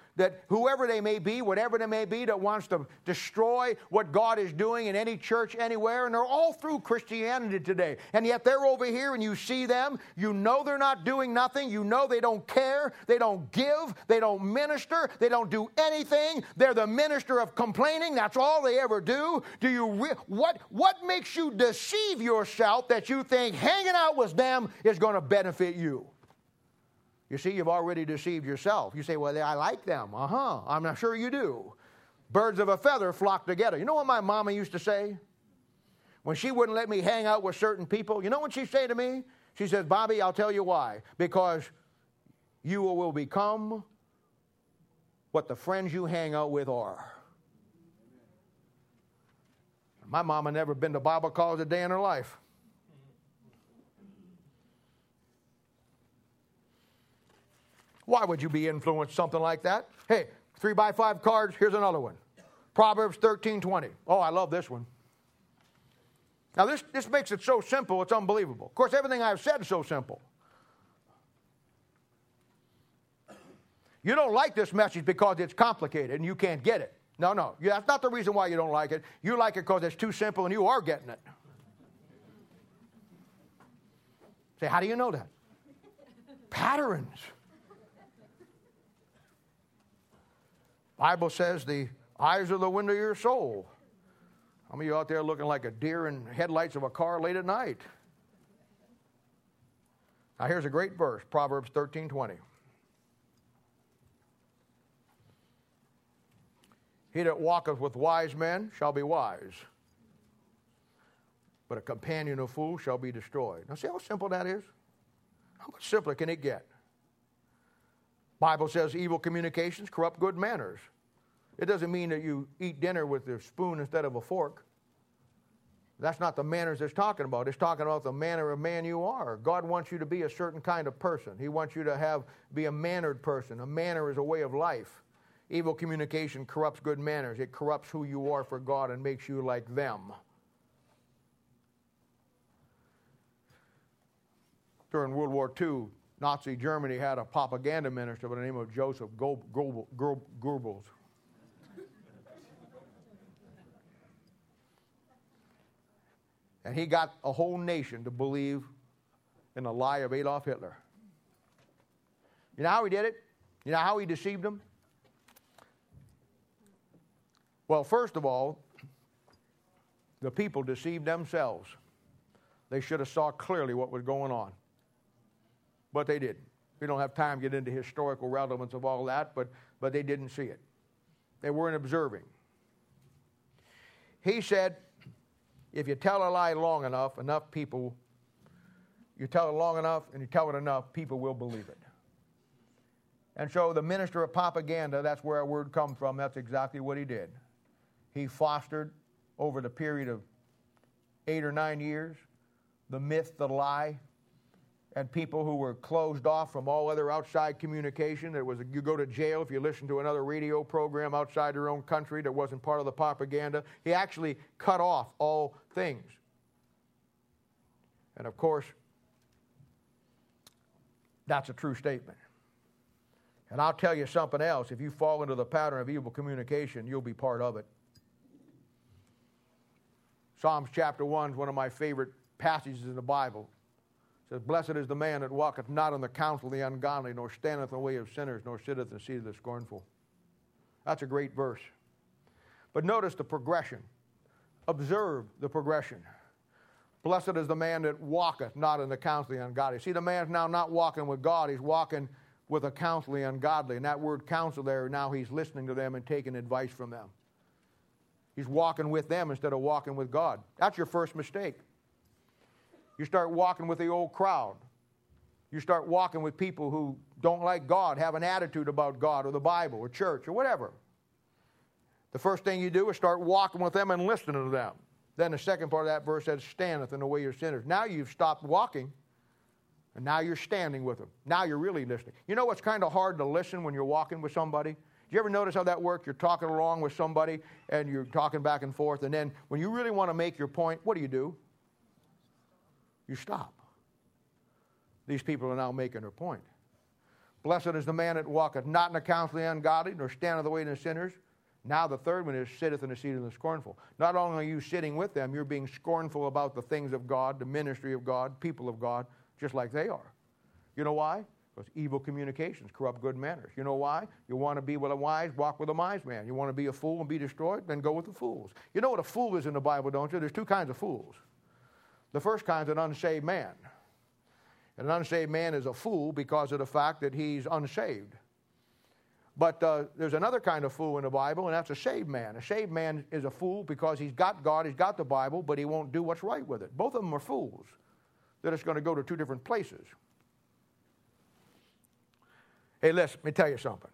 whoever they may be, whatever they may be, that wants to destroy what God is doing in any church anywhere, and they're all through Christianity today, and yet they're over here and you see them, you know they're not doing nothing, you know they don't care, they don't give, they don't minister, they don't do anything, they're the minister of complaining, that's all they ever do. What makes you deceive yourself that you think hanging out with them is going to benefit you? You see, you've already deceived yourself. You say, well, I like them. I'm not sure you do. Birds of a feather flock together. You know what my mama used to say? When she wouldn't let me hang out with certain people, you know what she'd say to me? She says, Bobby, I'll tell you why. Because you will become what the friends you hang out with are. My mama never been to Bible college a day in her life. Why would you be influenced something like that? Hey, 3x5 cards, here's another one. Proverbs 13:20. Oh, I love this one. Now, this makes it so simple, it's unbelievable. Of course, everything I've said is so simple. You don't like this message because it's complicated and you can't get it. No, that's not the reason why you don't like it. You like it because it's too simple and you are getting it. Say, how do you know that? Patterns. Bible says the eyes are the window of your soul. How many of you out there looking like a deer in headlights of a car late at night? Now here's a great verse, Proverbs 13:20. He that walketh with wise men shall be wise, but a companion of fools shall be destroyed. Now see how simple that is? How much simpler can it get? Bible says evil communications corrupt good manners. It doesn't mean that you eat dinner with a spoon instead of a fork. That's not the manners it's talking about. It's talking about the manner of man you are. God wants you to be a certain kind of person. He wants you to be a mannered person. A manner is a way of life. Evil communication corrupts good manners. It corrupts who you are for God and makes you like them. During World War II, Nazi Germany had a propaganda minister by the name of Joseph Goebbels. And he got a whole nation to believe in the lie of Adolf Hitler. You know how he did it? You know how he deceived them? Well, first of all, the people deceived themselves. They should have saw clearly what was going on. But they didn't. We don't have time to get into historical relevance of all that, but they didn't see it. They weren't observing. He said, if you tell a lie long enough, people will believe it. And so the minister of propaganda, that's where our word comes from, that's exactly what he did. He fostered over the period of 8 or 9 years the myth, the lie, and people who were closed off from all other outside communication. You go to jail if you listen to another radio program outside your own country that wasn't part of the propaganda. He actually cut off all things. And of course, that's a true statement. And I'll tell you something else. If you fall into the pattern of evil communication, you'll be part of it. Psalms chapter 1 is one of my favorite passages in the Bible. Says, blessed is the man that walketh not in the counsel of the ungodly, nor standeth in the way of sinners, nor sitteth in the seat of the scornful. That's a great verse. But notice the progression. Observe the progression. Blessed is the man that walketh not in the counsel of the ungodly. See, the man's now not walking with God. He's walking with a counseling ungodly. And that word counsel there, now he's listening to them and taking advice from them. He's walking with them instead of walking with God. That's your first mistake. You start walking with the old crowd. You start walking with people who don't like God, have an attitude about God or the Bible or church or whatever. The first thing you do is start walking with them and listening to them. Then the second part of that verse says, standeth in the way of sinners. Now you've stopped walking, and now you're standing with them. Now you're really listening. You know what's kind of hard to listen when you're walking with somebody? Do you ever notice how that works? You're talking along with somebody, and you're talking back and forth, and then when you really want to make your point, what do? You stop. These people are now making their point. Blessed is the man that walketh not in the counsel of the ungodly, nor standeth in the way of the sinners. Now the third one is sitteth in the seat of the scornful. Not only are you sitting with them, you're being scornful about the things of God, the ministry of God, people of God, just like they are. You know why? Because evil communications corrupt good manners. You know why? You want to be with a wise, walk with a wise man. You want to be a fool and be destroyed, then go with the fools. You know what a fool is in the Bible, don't you? There's two kinds of fools. The first kind is an unsaved man. And an unsaved man is a fool because of the fact that he's unsaved. But there's another kind of fool in the Bible, and that's a saved man. A saved man is a fool because he's got God, he's got the Bible, but he won't do what's right with it. Both of them are fools. They're just going to go to two different places. Hey, listen, let me tell you something.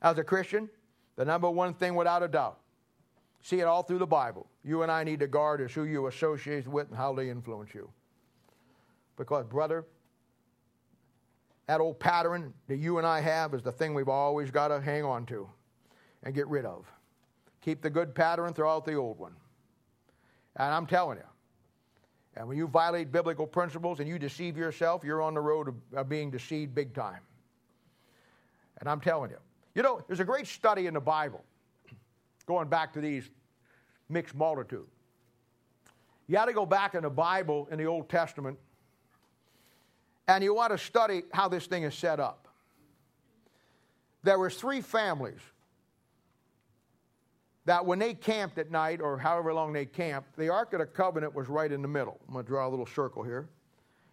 As a Christian, the number one thing without a doubt, see it all through the Bible, you and I need to guard is who you associate with and how they influence you. Because, brother, that old pattern that you and I have is the thing we've always got to hang on to and get rid of. Keep the good pattern, throw out the old one. And I'm telling you, and when you violate biblical principles and you deceive yourself, you're on the road of being deceived big time. And I'm telling you. You know, there's a great study in the Bible going back to these mixed multitude. You got to go back in the Bible in the Old Testament and you want to study how this thing is set up. There were three families that when they camped at night, or however long they camped, the Ark of the Covenant was right in the middle. I'm going to draw a little circle here.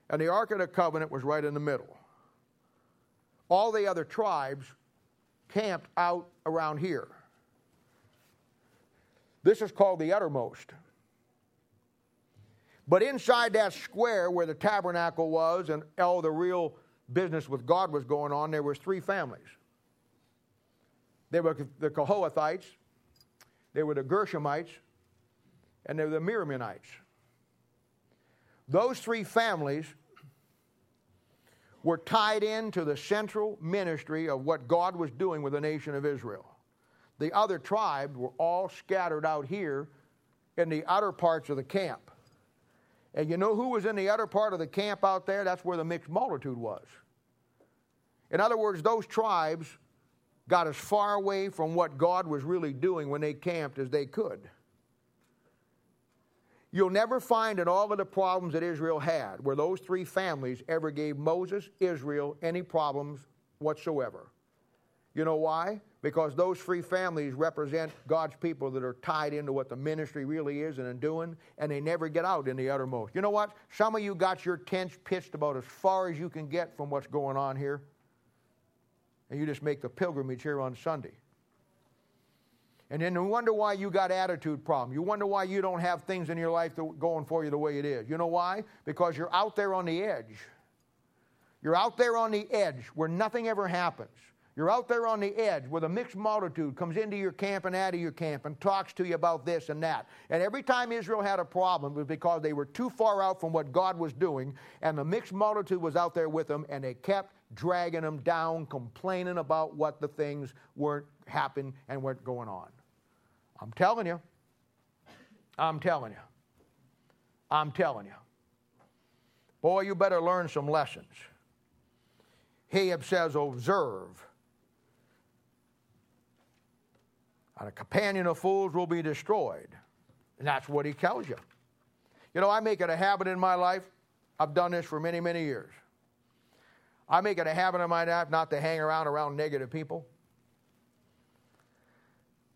And the Ark of the Covenant was right in the middle. All the other tribes camped out around here. This is called the uttermost. But inside that square where the tabernacle was and all the real business with God was going on, there was three families. There were the Kohathites, there were the Gershomites, and there were the Merarites. Those three families were tied into the central ministry of what God was doing with the nation of Israel. The other tribes were all scattered out here in the outer parts of the camp. And you know who was in the other part of the camp out there? That's where the mixed multitude was. In other words, those tribes got as far away from what God was really doing when they camped as they could. You'll never find in all of the problems that Israel had where those three families ever gave Moses, Israel, any problems whatsoever. You know why? Because those three families represent God's people that are tied into what the ministry really is and in doing, and they never get out in the uttermost. You know what? Some of you got your tents pitched about as far as you can get from what's going on here, and you just make the pilgrimage here on Sunday. And then you wonder why you got attitude problem. You wonder why you don't have things in your life going for you the way it is. You know why? Because you're out there on the edge. You're out there on the edge where nothing ever happens. You're out there on the edge where the mixed multitude comes into your camp and out of your camp and talks to you about this and that. And every time Israel had a problem, it was because they were too far out from what God was doing, and the mixed multitude was out there with them, and they kept dragging them down, complaining about what the things weren't happening and weren't going on. I'm telling you. I'm telling you. I'm telling you. Boy, you better learn some lessons. Ahab says, observe. And a companion of fools will be destroyed. And that's what he tells you. You know, I make it a habit in my life. I've done this for many, many years. I make it a habit in my life not to hang around negative people.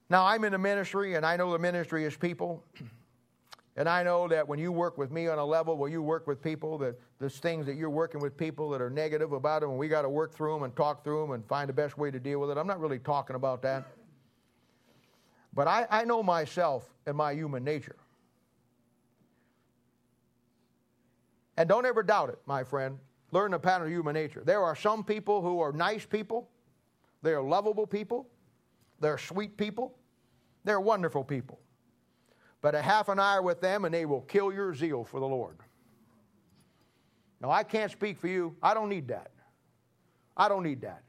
Now, I'm in the ministry, and I know the ministry is people. And I know that when you work with me on a level where you work with people, that there's things that you're working with people that are negative about them, and we got to work through them and talk through them and find the best way to deal with it. I'm not really talking about that. But I know myself and my human nature. And don't ever doubt it, my friend. Learn the pattern of human nature. There are some people who are nice people. They are lovable people. They're sweet people. They're wonderful people. But a half an hour with them and they will kill your zeal for the Lord. Now, I can't speak for you. I don't need that. I don't need that.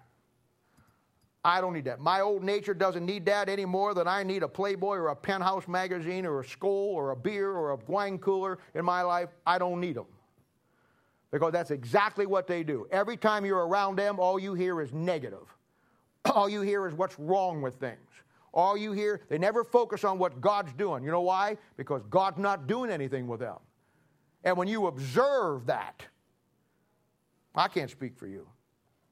I don't need that. My old nature doesn't need that any more than I need a Playboy or a Penthouse magazine or a Skoal or a beer or a wine cooler in my life. I don't need them. Because that's exactly what they do. Every time you're around them, all you hear is negative. All you hear is what's wrong with things. All you hear, they never focus on what God's doing. You know why? Because God's not doing anything with them. And when you observe that, I can't speak for you.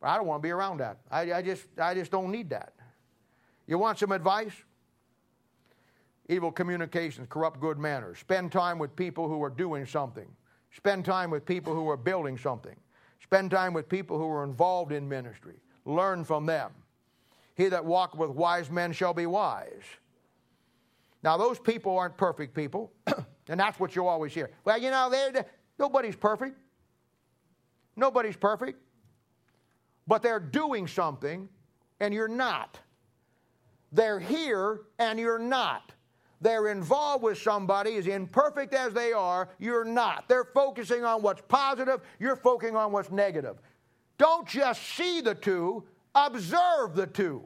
I don't want to be around that. I just don't need that. You want some advice? Evil communications corrupt good manners. Spend time with people who are doing something. Spend time with people who are building something. Spend time with people who are involved in ministry. Learn from them. He that walketh with wise men shall be wise. Now, those people aren't perfect people, and that's what you always hear. Well, you know, nobody's perfect. Nobody's perfect. But they're doing something, and you're not. They're here, and you're not. They're involved with somebody, as imperfect as they are, you're not. They're focusing on what's positive, you're focusing on what's negative. Don't just see the two, observe the two.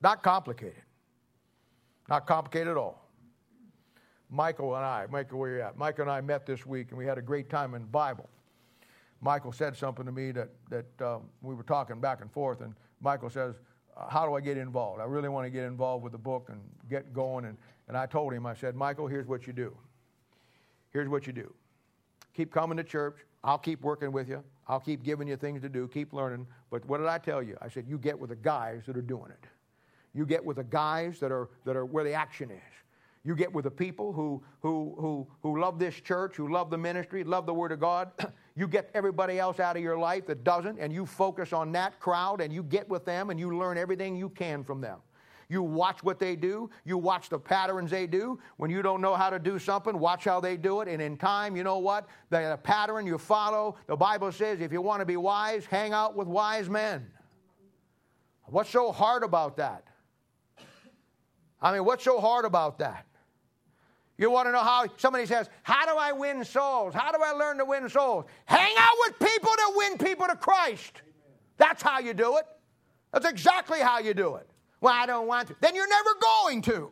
Not complicated. Not complicated at all. Michael, where you at? Michael and I met this week, and we had a great time in the Bible. Michael said something to me that we were talking back and forth, and Michael says, how do I get involved? I really want to get involved with the book and get going. And I told him, I said, Michael, here's what you do. Here's what you do. Keep coming to church. I'll keep working with you. I'll keep giving you things to do. Keep learning. But what did I tell you? I said, you get with the guys that are doing it. You get with the guys that are where the action is. You get with the people who love this church, who love the ministry, love the Word of God. You get everybody else out of your life that doesn't, and you focus on that crowd, and you get with them, and you learn everything you can from them. You watch what they do. You watch the patterns they do. When you don't know how to do something, watch how they do it. And in time, you know what? The pattern you follow, the Bible says, if you want to be wise, hang out with wise men. What's so hard about that? I mean, what's so hard about that? You want to know how? Somebody says, how do I win souls? How do I learn to win souls? Hang out with people that win people to Christ. Amen. That's how you do it. That's exactly how you do it. Well, I don't want to. Then you're never going to.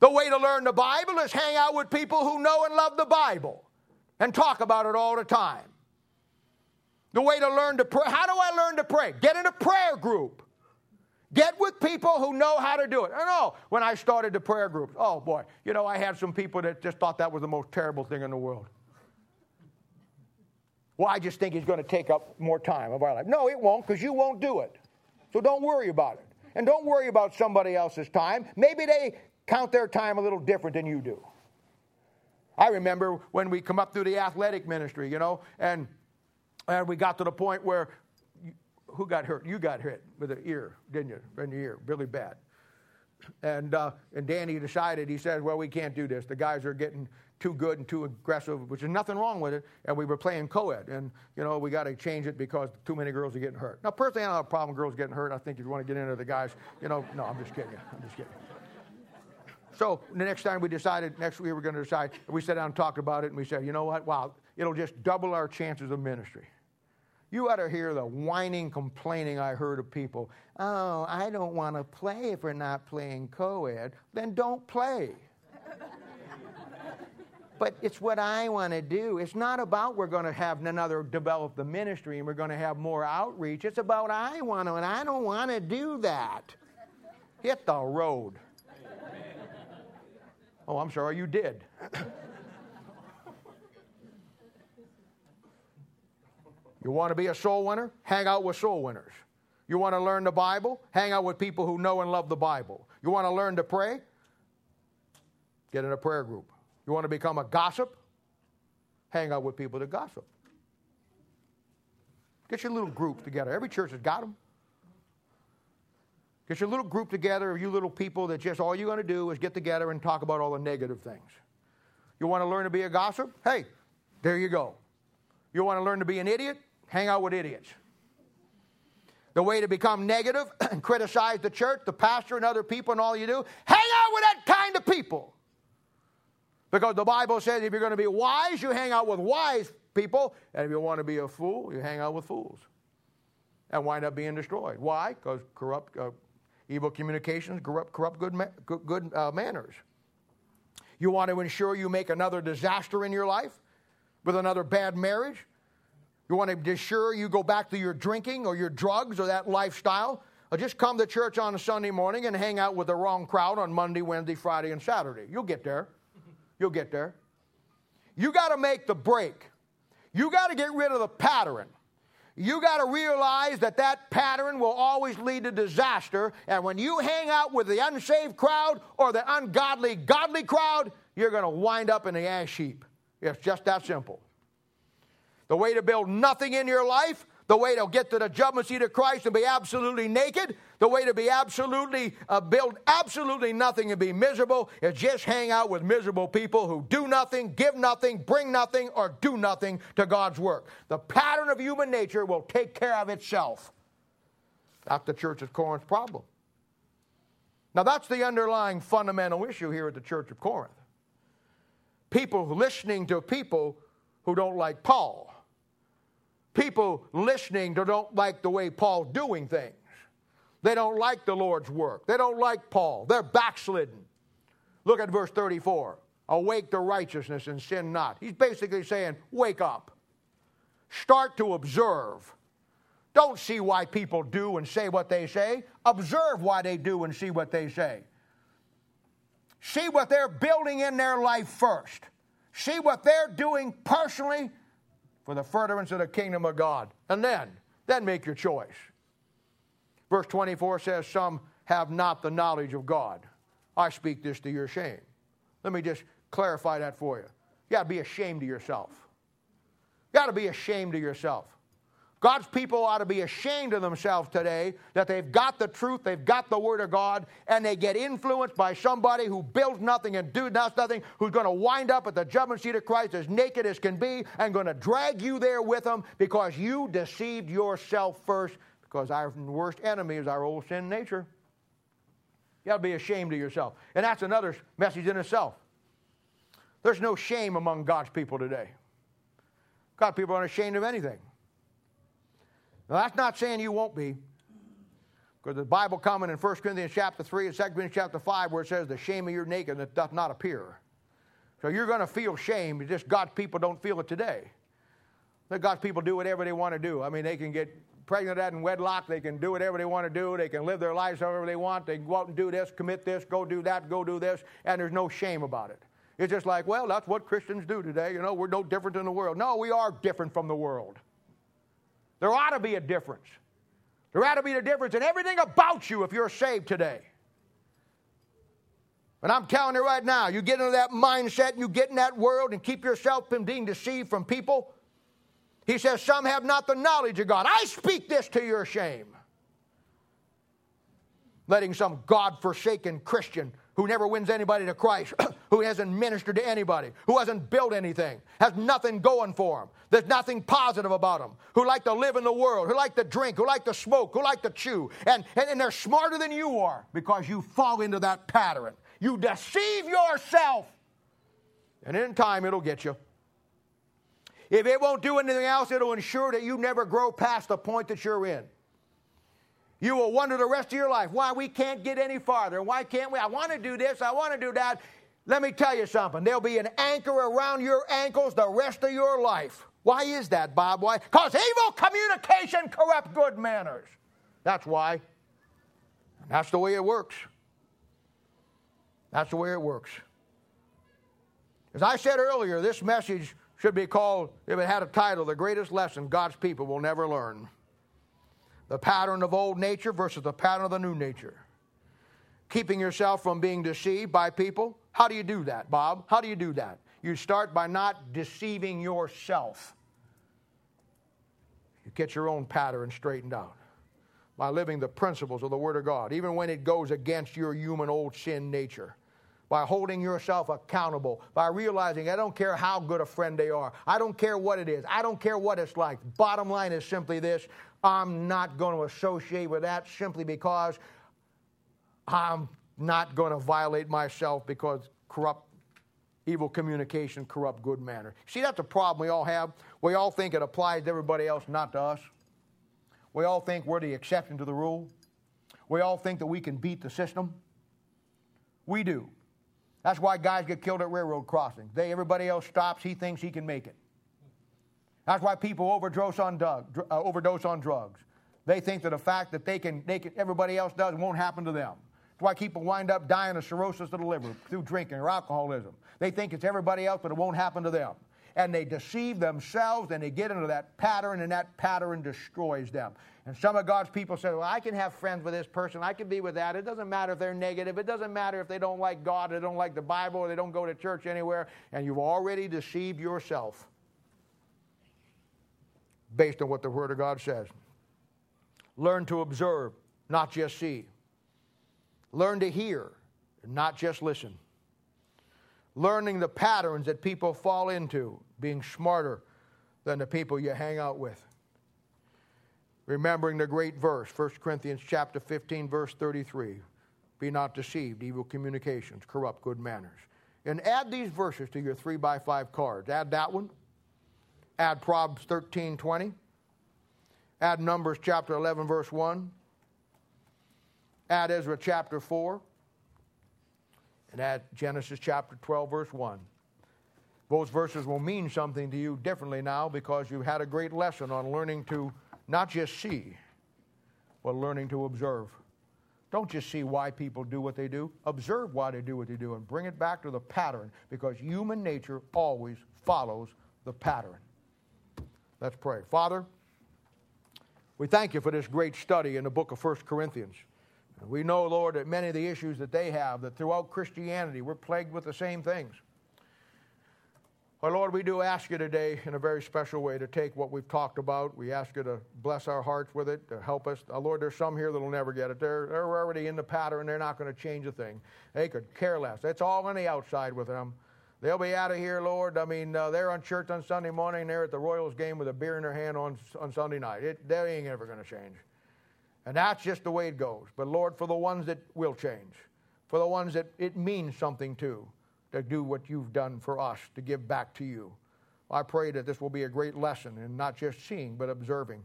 The way to learn the Bible is hang out with people who know and love the Bible and talk about it all the time. The way to learn to pray. How do I learn to pray? Get in a prayer group. Get with people who know how to do it. I know when I started the prayer groups, oh boy, you know, I had some people that just thought that was the most terrible thing in the world. Well, I just think it's going to take up more time of our life. No, it won't, because you won't do it. So don't worry about it. And don't worry about somebody else's time. Maybe they count their time a little different than you do. I remember when we come up through the athletic ministry, you know, and we got to the point where who got hurt? You got hit with an ear, didn't you? In the ear, really bad. And Danny decided, he says, well, we can't do this. The guys are getting too good and too aggressive, which is nothing wrong with it. And we were playing co-ed. And, you know, we got to change it because too many girls are getting hurt. Now, personally, I don't have a problem with girls getting hurt. I think you'd want to get into the guys. You know, no, I'm just kidding. I'm just kidding. So the next time we decided, next we were going to decide, we sat down and talked about it. And we said, you know what? Wow, it'll just double our chances of ministry. You ought to hear the whining, complaining I heard of people. Oh, I don't want to play if we're not playing co-ed. Then don't play. But it's what I want to do. It's not about we're going to have another develop the ministry and we're going to have more outreach. It's about I want to, and I don't want to do that. Hit the road. Amen. Oh, I'm sorry, you did. You want to be a soul winner? Hang out with soul winners. You want to learn the Bible? Hang out with people who know and love the Bible. You want to learn to pray? Get in a prayer group. You want to become a gossip? Hang out with people that gossip. Get your little group together. Every church has got them. Get your little group together of you little people that just all you're going to do is get together and talk about all the negative things. You want to learn to be a gossip? Hey, there you go. You want to learn to be an idiot? Hang out with idiots. The way to become negative and criticize the church, the pastor, and other people and all you do, hang out with that kind of people. Because the Bible says if you're going to be wise, you hang out with wise people. And if you want to be a fool, you hang out with fools and wind up being destroyed. Why? Because evil communications corrupt good manners. You want to ensure you make another disaster in your life with another bad marriage. You want to ensure you go back to your drinking or your drugs or that lifestyle. Or just come to church on a Sunday morning and hang out with the wrong crowd on Monday, Wednesday, Friday, and Saturday. You'll get there. You'll get there. You got to make the break. You got to get rid of the pattern. You got to realize that that pattern will always lead to disaster. And when you hang out with the unsaved crowd or the ungodly, godly crowd, you're going to wind up in the ash heap. It's just that simple. The way to build nothing in your life, the way to get to the judgment seat of Christ and be absolutely naked, the way to be absolutely build absolutely nothing and be miserable is just hang out with miserable people who do nothing, give nothing, bring nothing, or do nothing to God's work. The pattern of human nature will take care of itself. That's the church of Corinth's problem. Now that's the underlying fundamental issue here at the church of Corinth. People listening to people who don't like Paul. People listening to don't like the way Paul's doing things. They don't like the Lord's work. They don't like Paul. They're backslidden. Look at verse 34. Awake to righteousness and sin not. He's basically saying, wake up. Start to observe. Don't see why people do and say what they say. Observe why they do and see what they say. See what they're building in their life first. See what they're doing personally for the furtherance of the kingdom of God. And then make your choice. Verse 24 says, some have not the knowledge of God. I speak this to your shame. Let me just clarify that for you. You got to be ashamed of yourself. You got to be ashamed of yourself. God's people ought to be ashamed of themselves today that they've got the truth, they've got the Word of God, and they get influenced by somebody who builds nothing and does nothing, who's going to wind up at the judgment seat of Christ as naked as can be and going to drag you there with them because you deceived yourself first, because our worst enemy is our old sin nature. You got to be ashamed of yourself. And that's another message in itself. There's no shame among God's people today. God's people aren't ashamed of anything. Now, that's not saying you won't be, because the Bible comment in 1 Corinthians chapter 3 and 2 Corinthians chapter 5 where it says the shame of your nakedness doth not appear. So you're going to feel shame. It's just God's people don't feel it today. Let God's people do whatever they want to do. I mean, they can get pregnant out in wedlock. They can do whatever they want to do. They can live their lives however they want. They can go out and do this, commit this, go do that, go do this, and there's no shame about it. It's just like, well, that's what Christians do today. You know, we're no different than the world. No, we are different from the world. There ought to be a difference. There ought to be a difference in everything about you if you're saved today. And I'm telling you right now, you get into that mindset and you get in that world and keep yourself from being deceived from people. He says, some have not the knowledge of God. I speak this to your shame. Letting some God-forsaken Christian who never wins anybody to Christ, who hasn't ministered to anybody, who hasn't built anything, has nothing going for him, there's nothing positive about him, who like to live in the world, who like to drink, who like to smoke, who like to chew, and they're smarter than you are because you fall into that pattern. You deceive yourself, and in time it'll get you. If it won't do anything else, it'll ensure that you never grow past the point that you're in. You will wonder the rest of your life why we can't get any farther. Why can't we? I want to do this. I want to do that. Let me tell you something. There'll be an anchor around your ankles the rest of your life. Why is that, Bob? Why? Because evil communication corrupts good manners. That's why. That's the way it works. That's the way it works. As I said earlier, this message should be called, if it had a title, The Greatest Lesson God's People Will Never Learn. The pattern of old nature versus the pattern of the new nature. Keeping yourself from being deceived by people. How do you do that, Bob? How do you do that? You start by not deceiving yourself. You get your own pattern straightened out by living the principles of the Word of God, even when it goes against your human old sin nature. By holding yourself accountable, by realizing I don't care how good a friend they are. I don't care what it is. I don't care what it's like. Bottom line is simply this: I'm not going to associate with that simply because I'm not going to violate myself, because corrupt, evil communication, corrupt good manner. See, that's a problem we all have. We all think it applies to everybody else, not to us. We all think we're the exception to the rule. We all think that we can beat the system. We do. That's why guys get killed at railroad crossings. Everybody else stops. He thinks he can make it. That's why people overdose on drugs. They think that the fact that they can everybody else does won't happen to them. That's why people wind up dying of cirrhosis of the liver through drinking or alcoholism. They think it's everybody else, but it won't happen to them. And they deceive themselves, and they get into that pattern, and that pattern destroys them. And some of God's people say, well, I can have friends with this person. I can be with that. It doesn't matter if they're negative. It doesn't matter if they don't like God, they don't like the Bible, or they don't go to church anywhere. And you've already deceived yourself based on what the Word of God says. Learn to observe, not just see. Learn to hear, not just listen. Learning the patterns that people fall into, being smarter than the people you hang out with. Remembering the great verse, 1 Corinthians chapter 15, verse 33. Be not deceived, evil communications corrupt good manners. And add these verses to your 3x5 cards. Add that one. Add Proverbs 13:20. Add Numbers chapter 11, verse 1. Add Ezra chapter 4. And add Genesis chapter 12, verse 1. Those verses will mean something to you differently now, because you had a great lesson on learning to not just see, but learning to observe. Don't just see why people do what they do. Observe why they do what they do and bring it back to the pattern, because human nature always follows the pattern. Let's pray. Father, we thank you for this great study in the book of 1 Corinthians. We know, Lord, that many of the issues that they have, that throughout Christianity we're plagued with the same things. Well, Lord, we do ask you today in a very special way to take what we've talked about. We ask you to bless our hearts with it, to help us. Oh, Lord, there's some here that will never get it. They're already in the pattern. They're not going to change a thing. They could care less. It's all on the outside with them. They'll be out of here, Lord. I mean, they're on church on Sunday morning. They're at the Royals game with a beer in their hand on Sunday night. They ain't ever going to change. And that's just the way it goes. But, Lord, for the ones that will change, for the ones that it means something to do what you've done for us, to give back to you. I pray that this will be a great lesson in not just seeing but observing,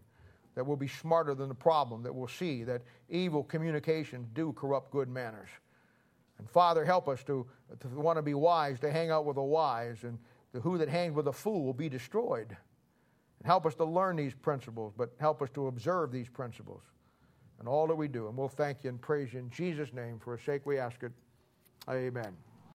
that we'll be smarter than the problem, that we'll see that evil communications do corrupt good manners. And, Father, help us to want to be wise, to hang out with the wise, and who that hangs with a fool will be destroyed. And help us to learn these principles, but help us to observe these principles in all that we do. And we'll thank you and praise you in Jesus' name. For his sake we ask it. Amen.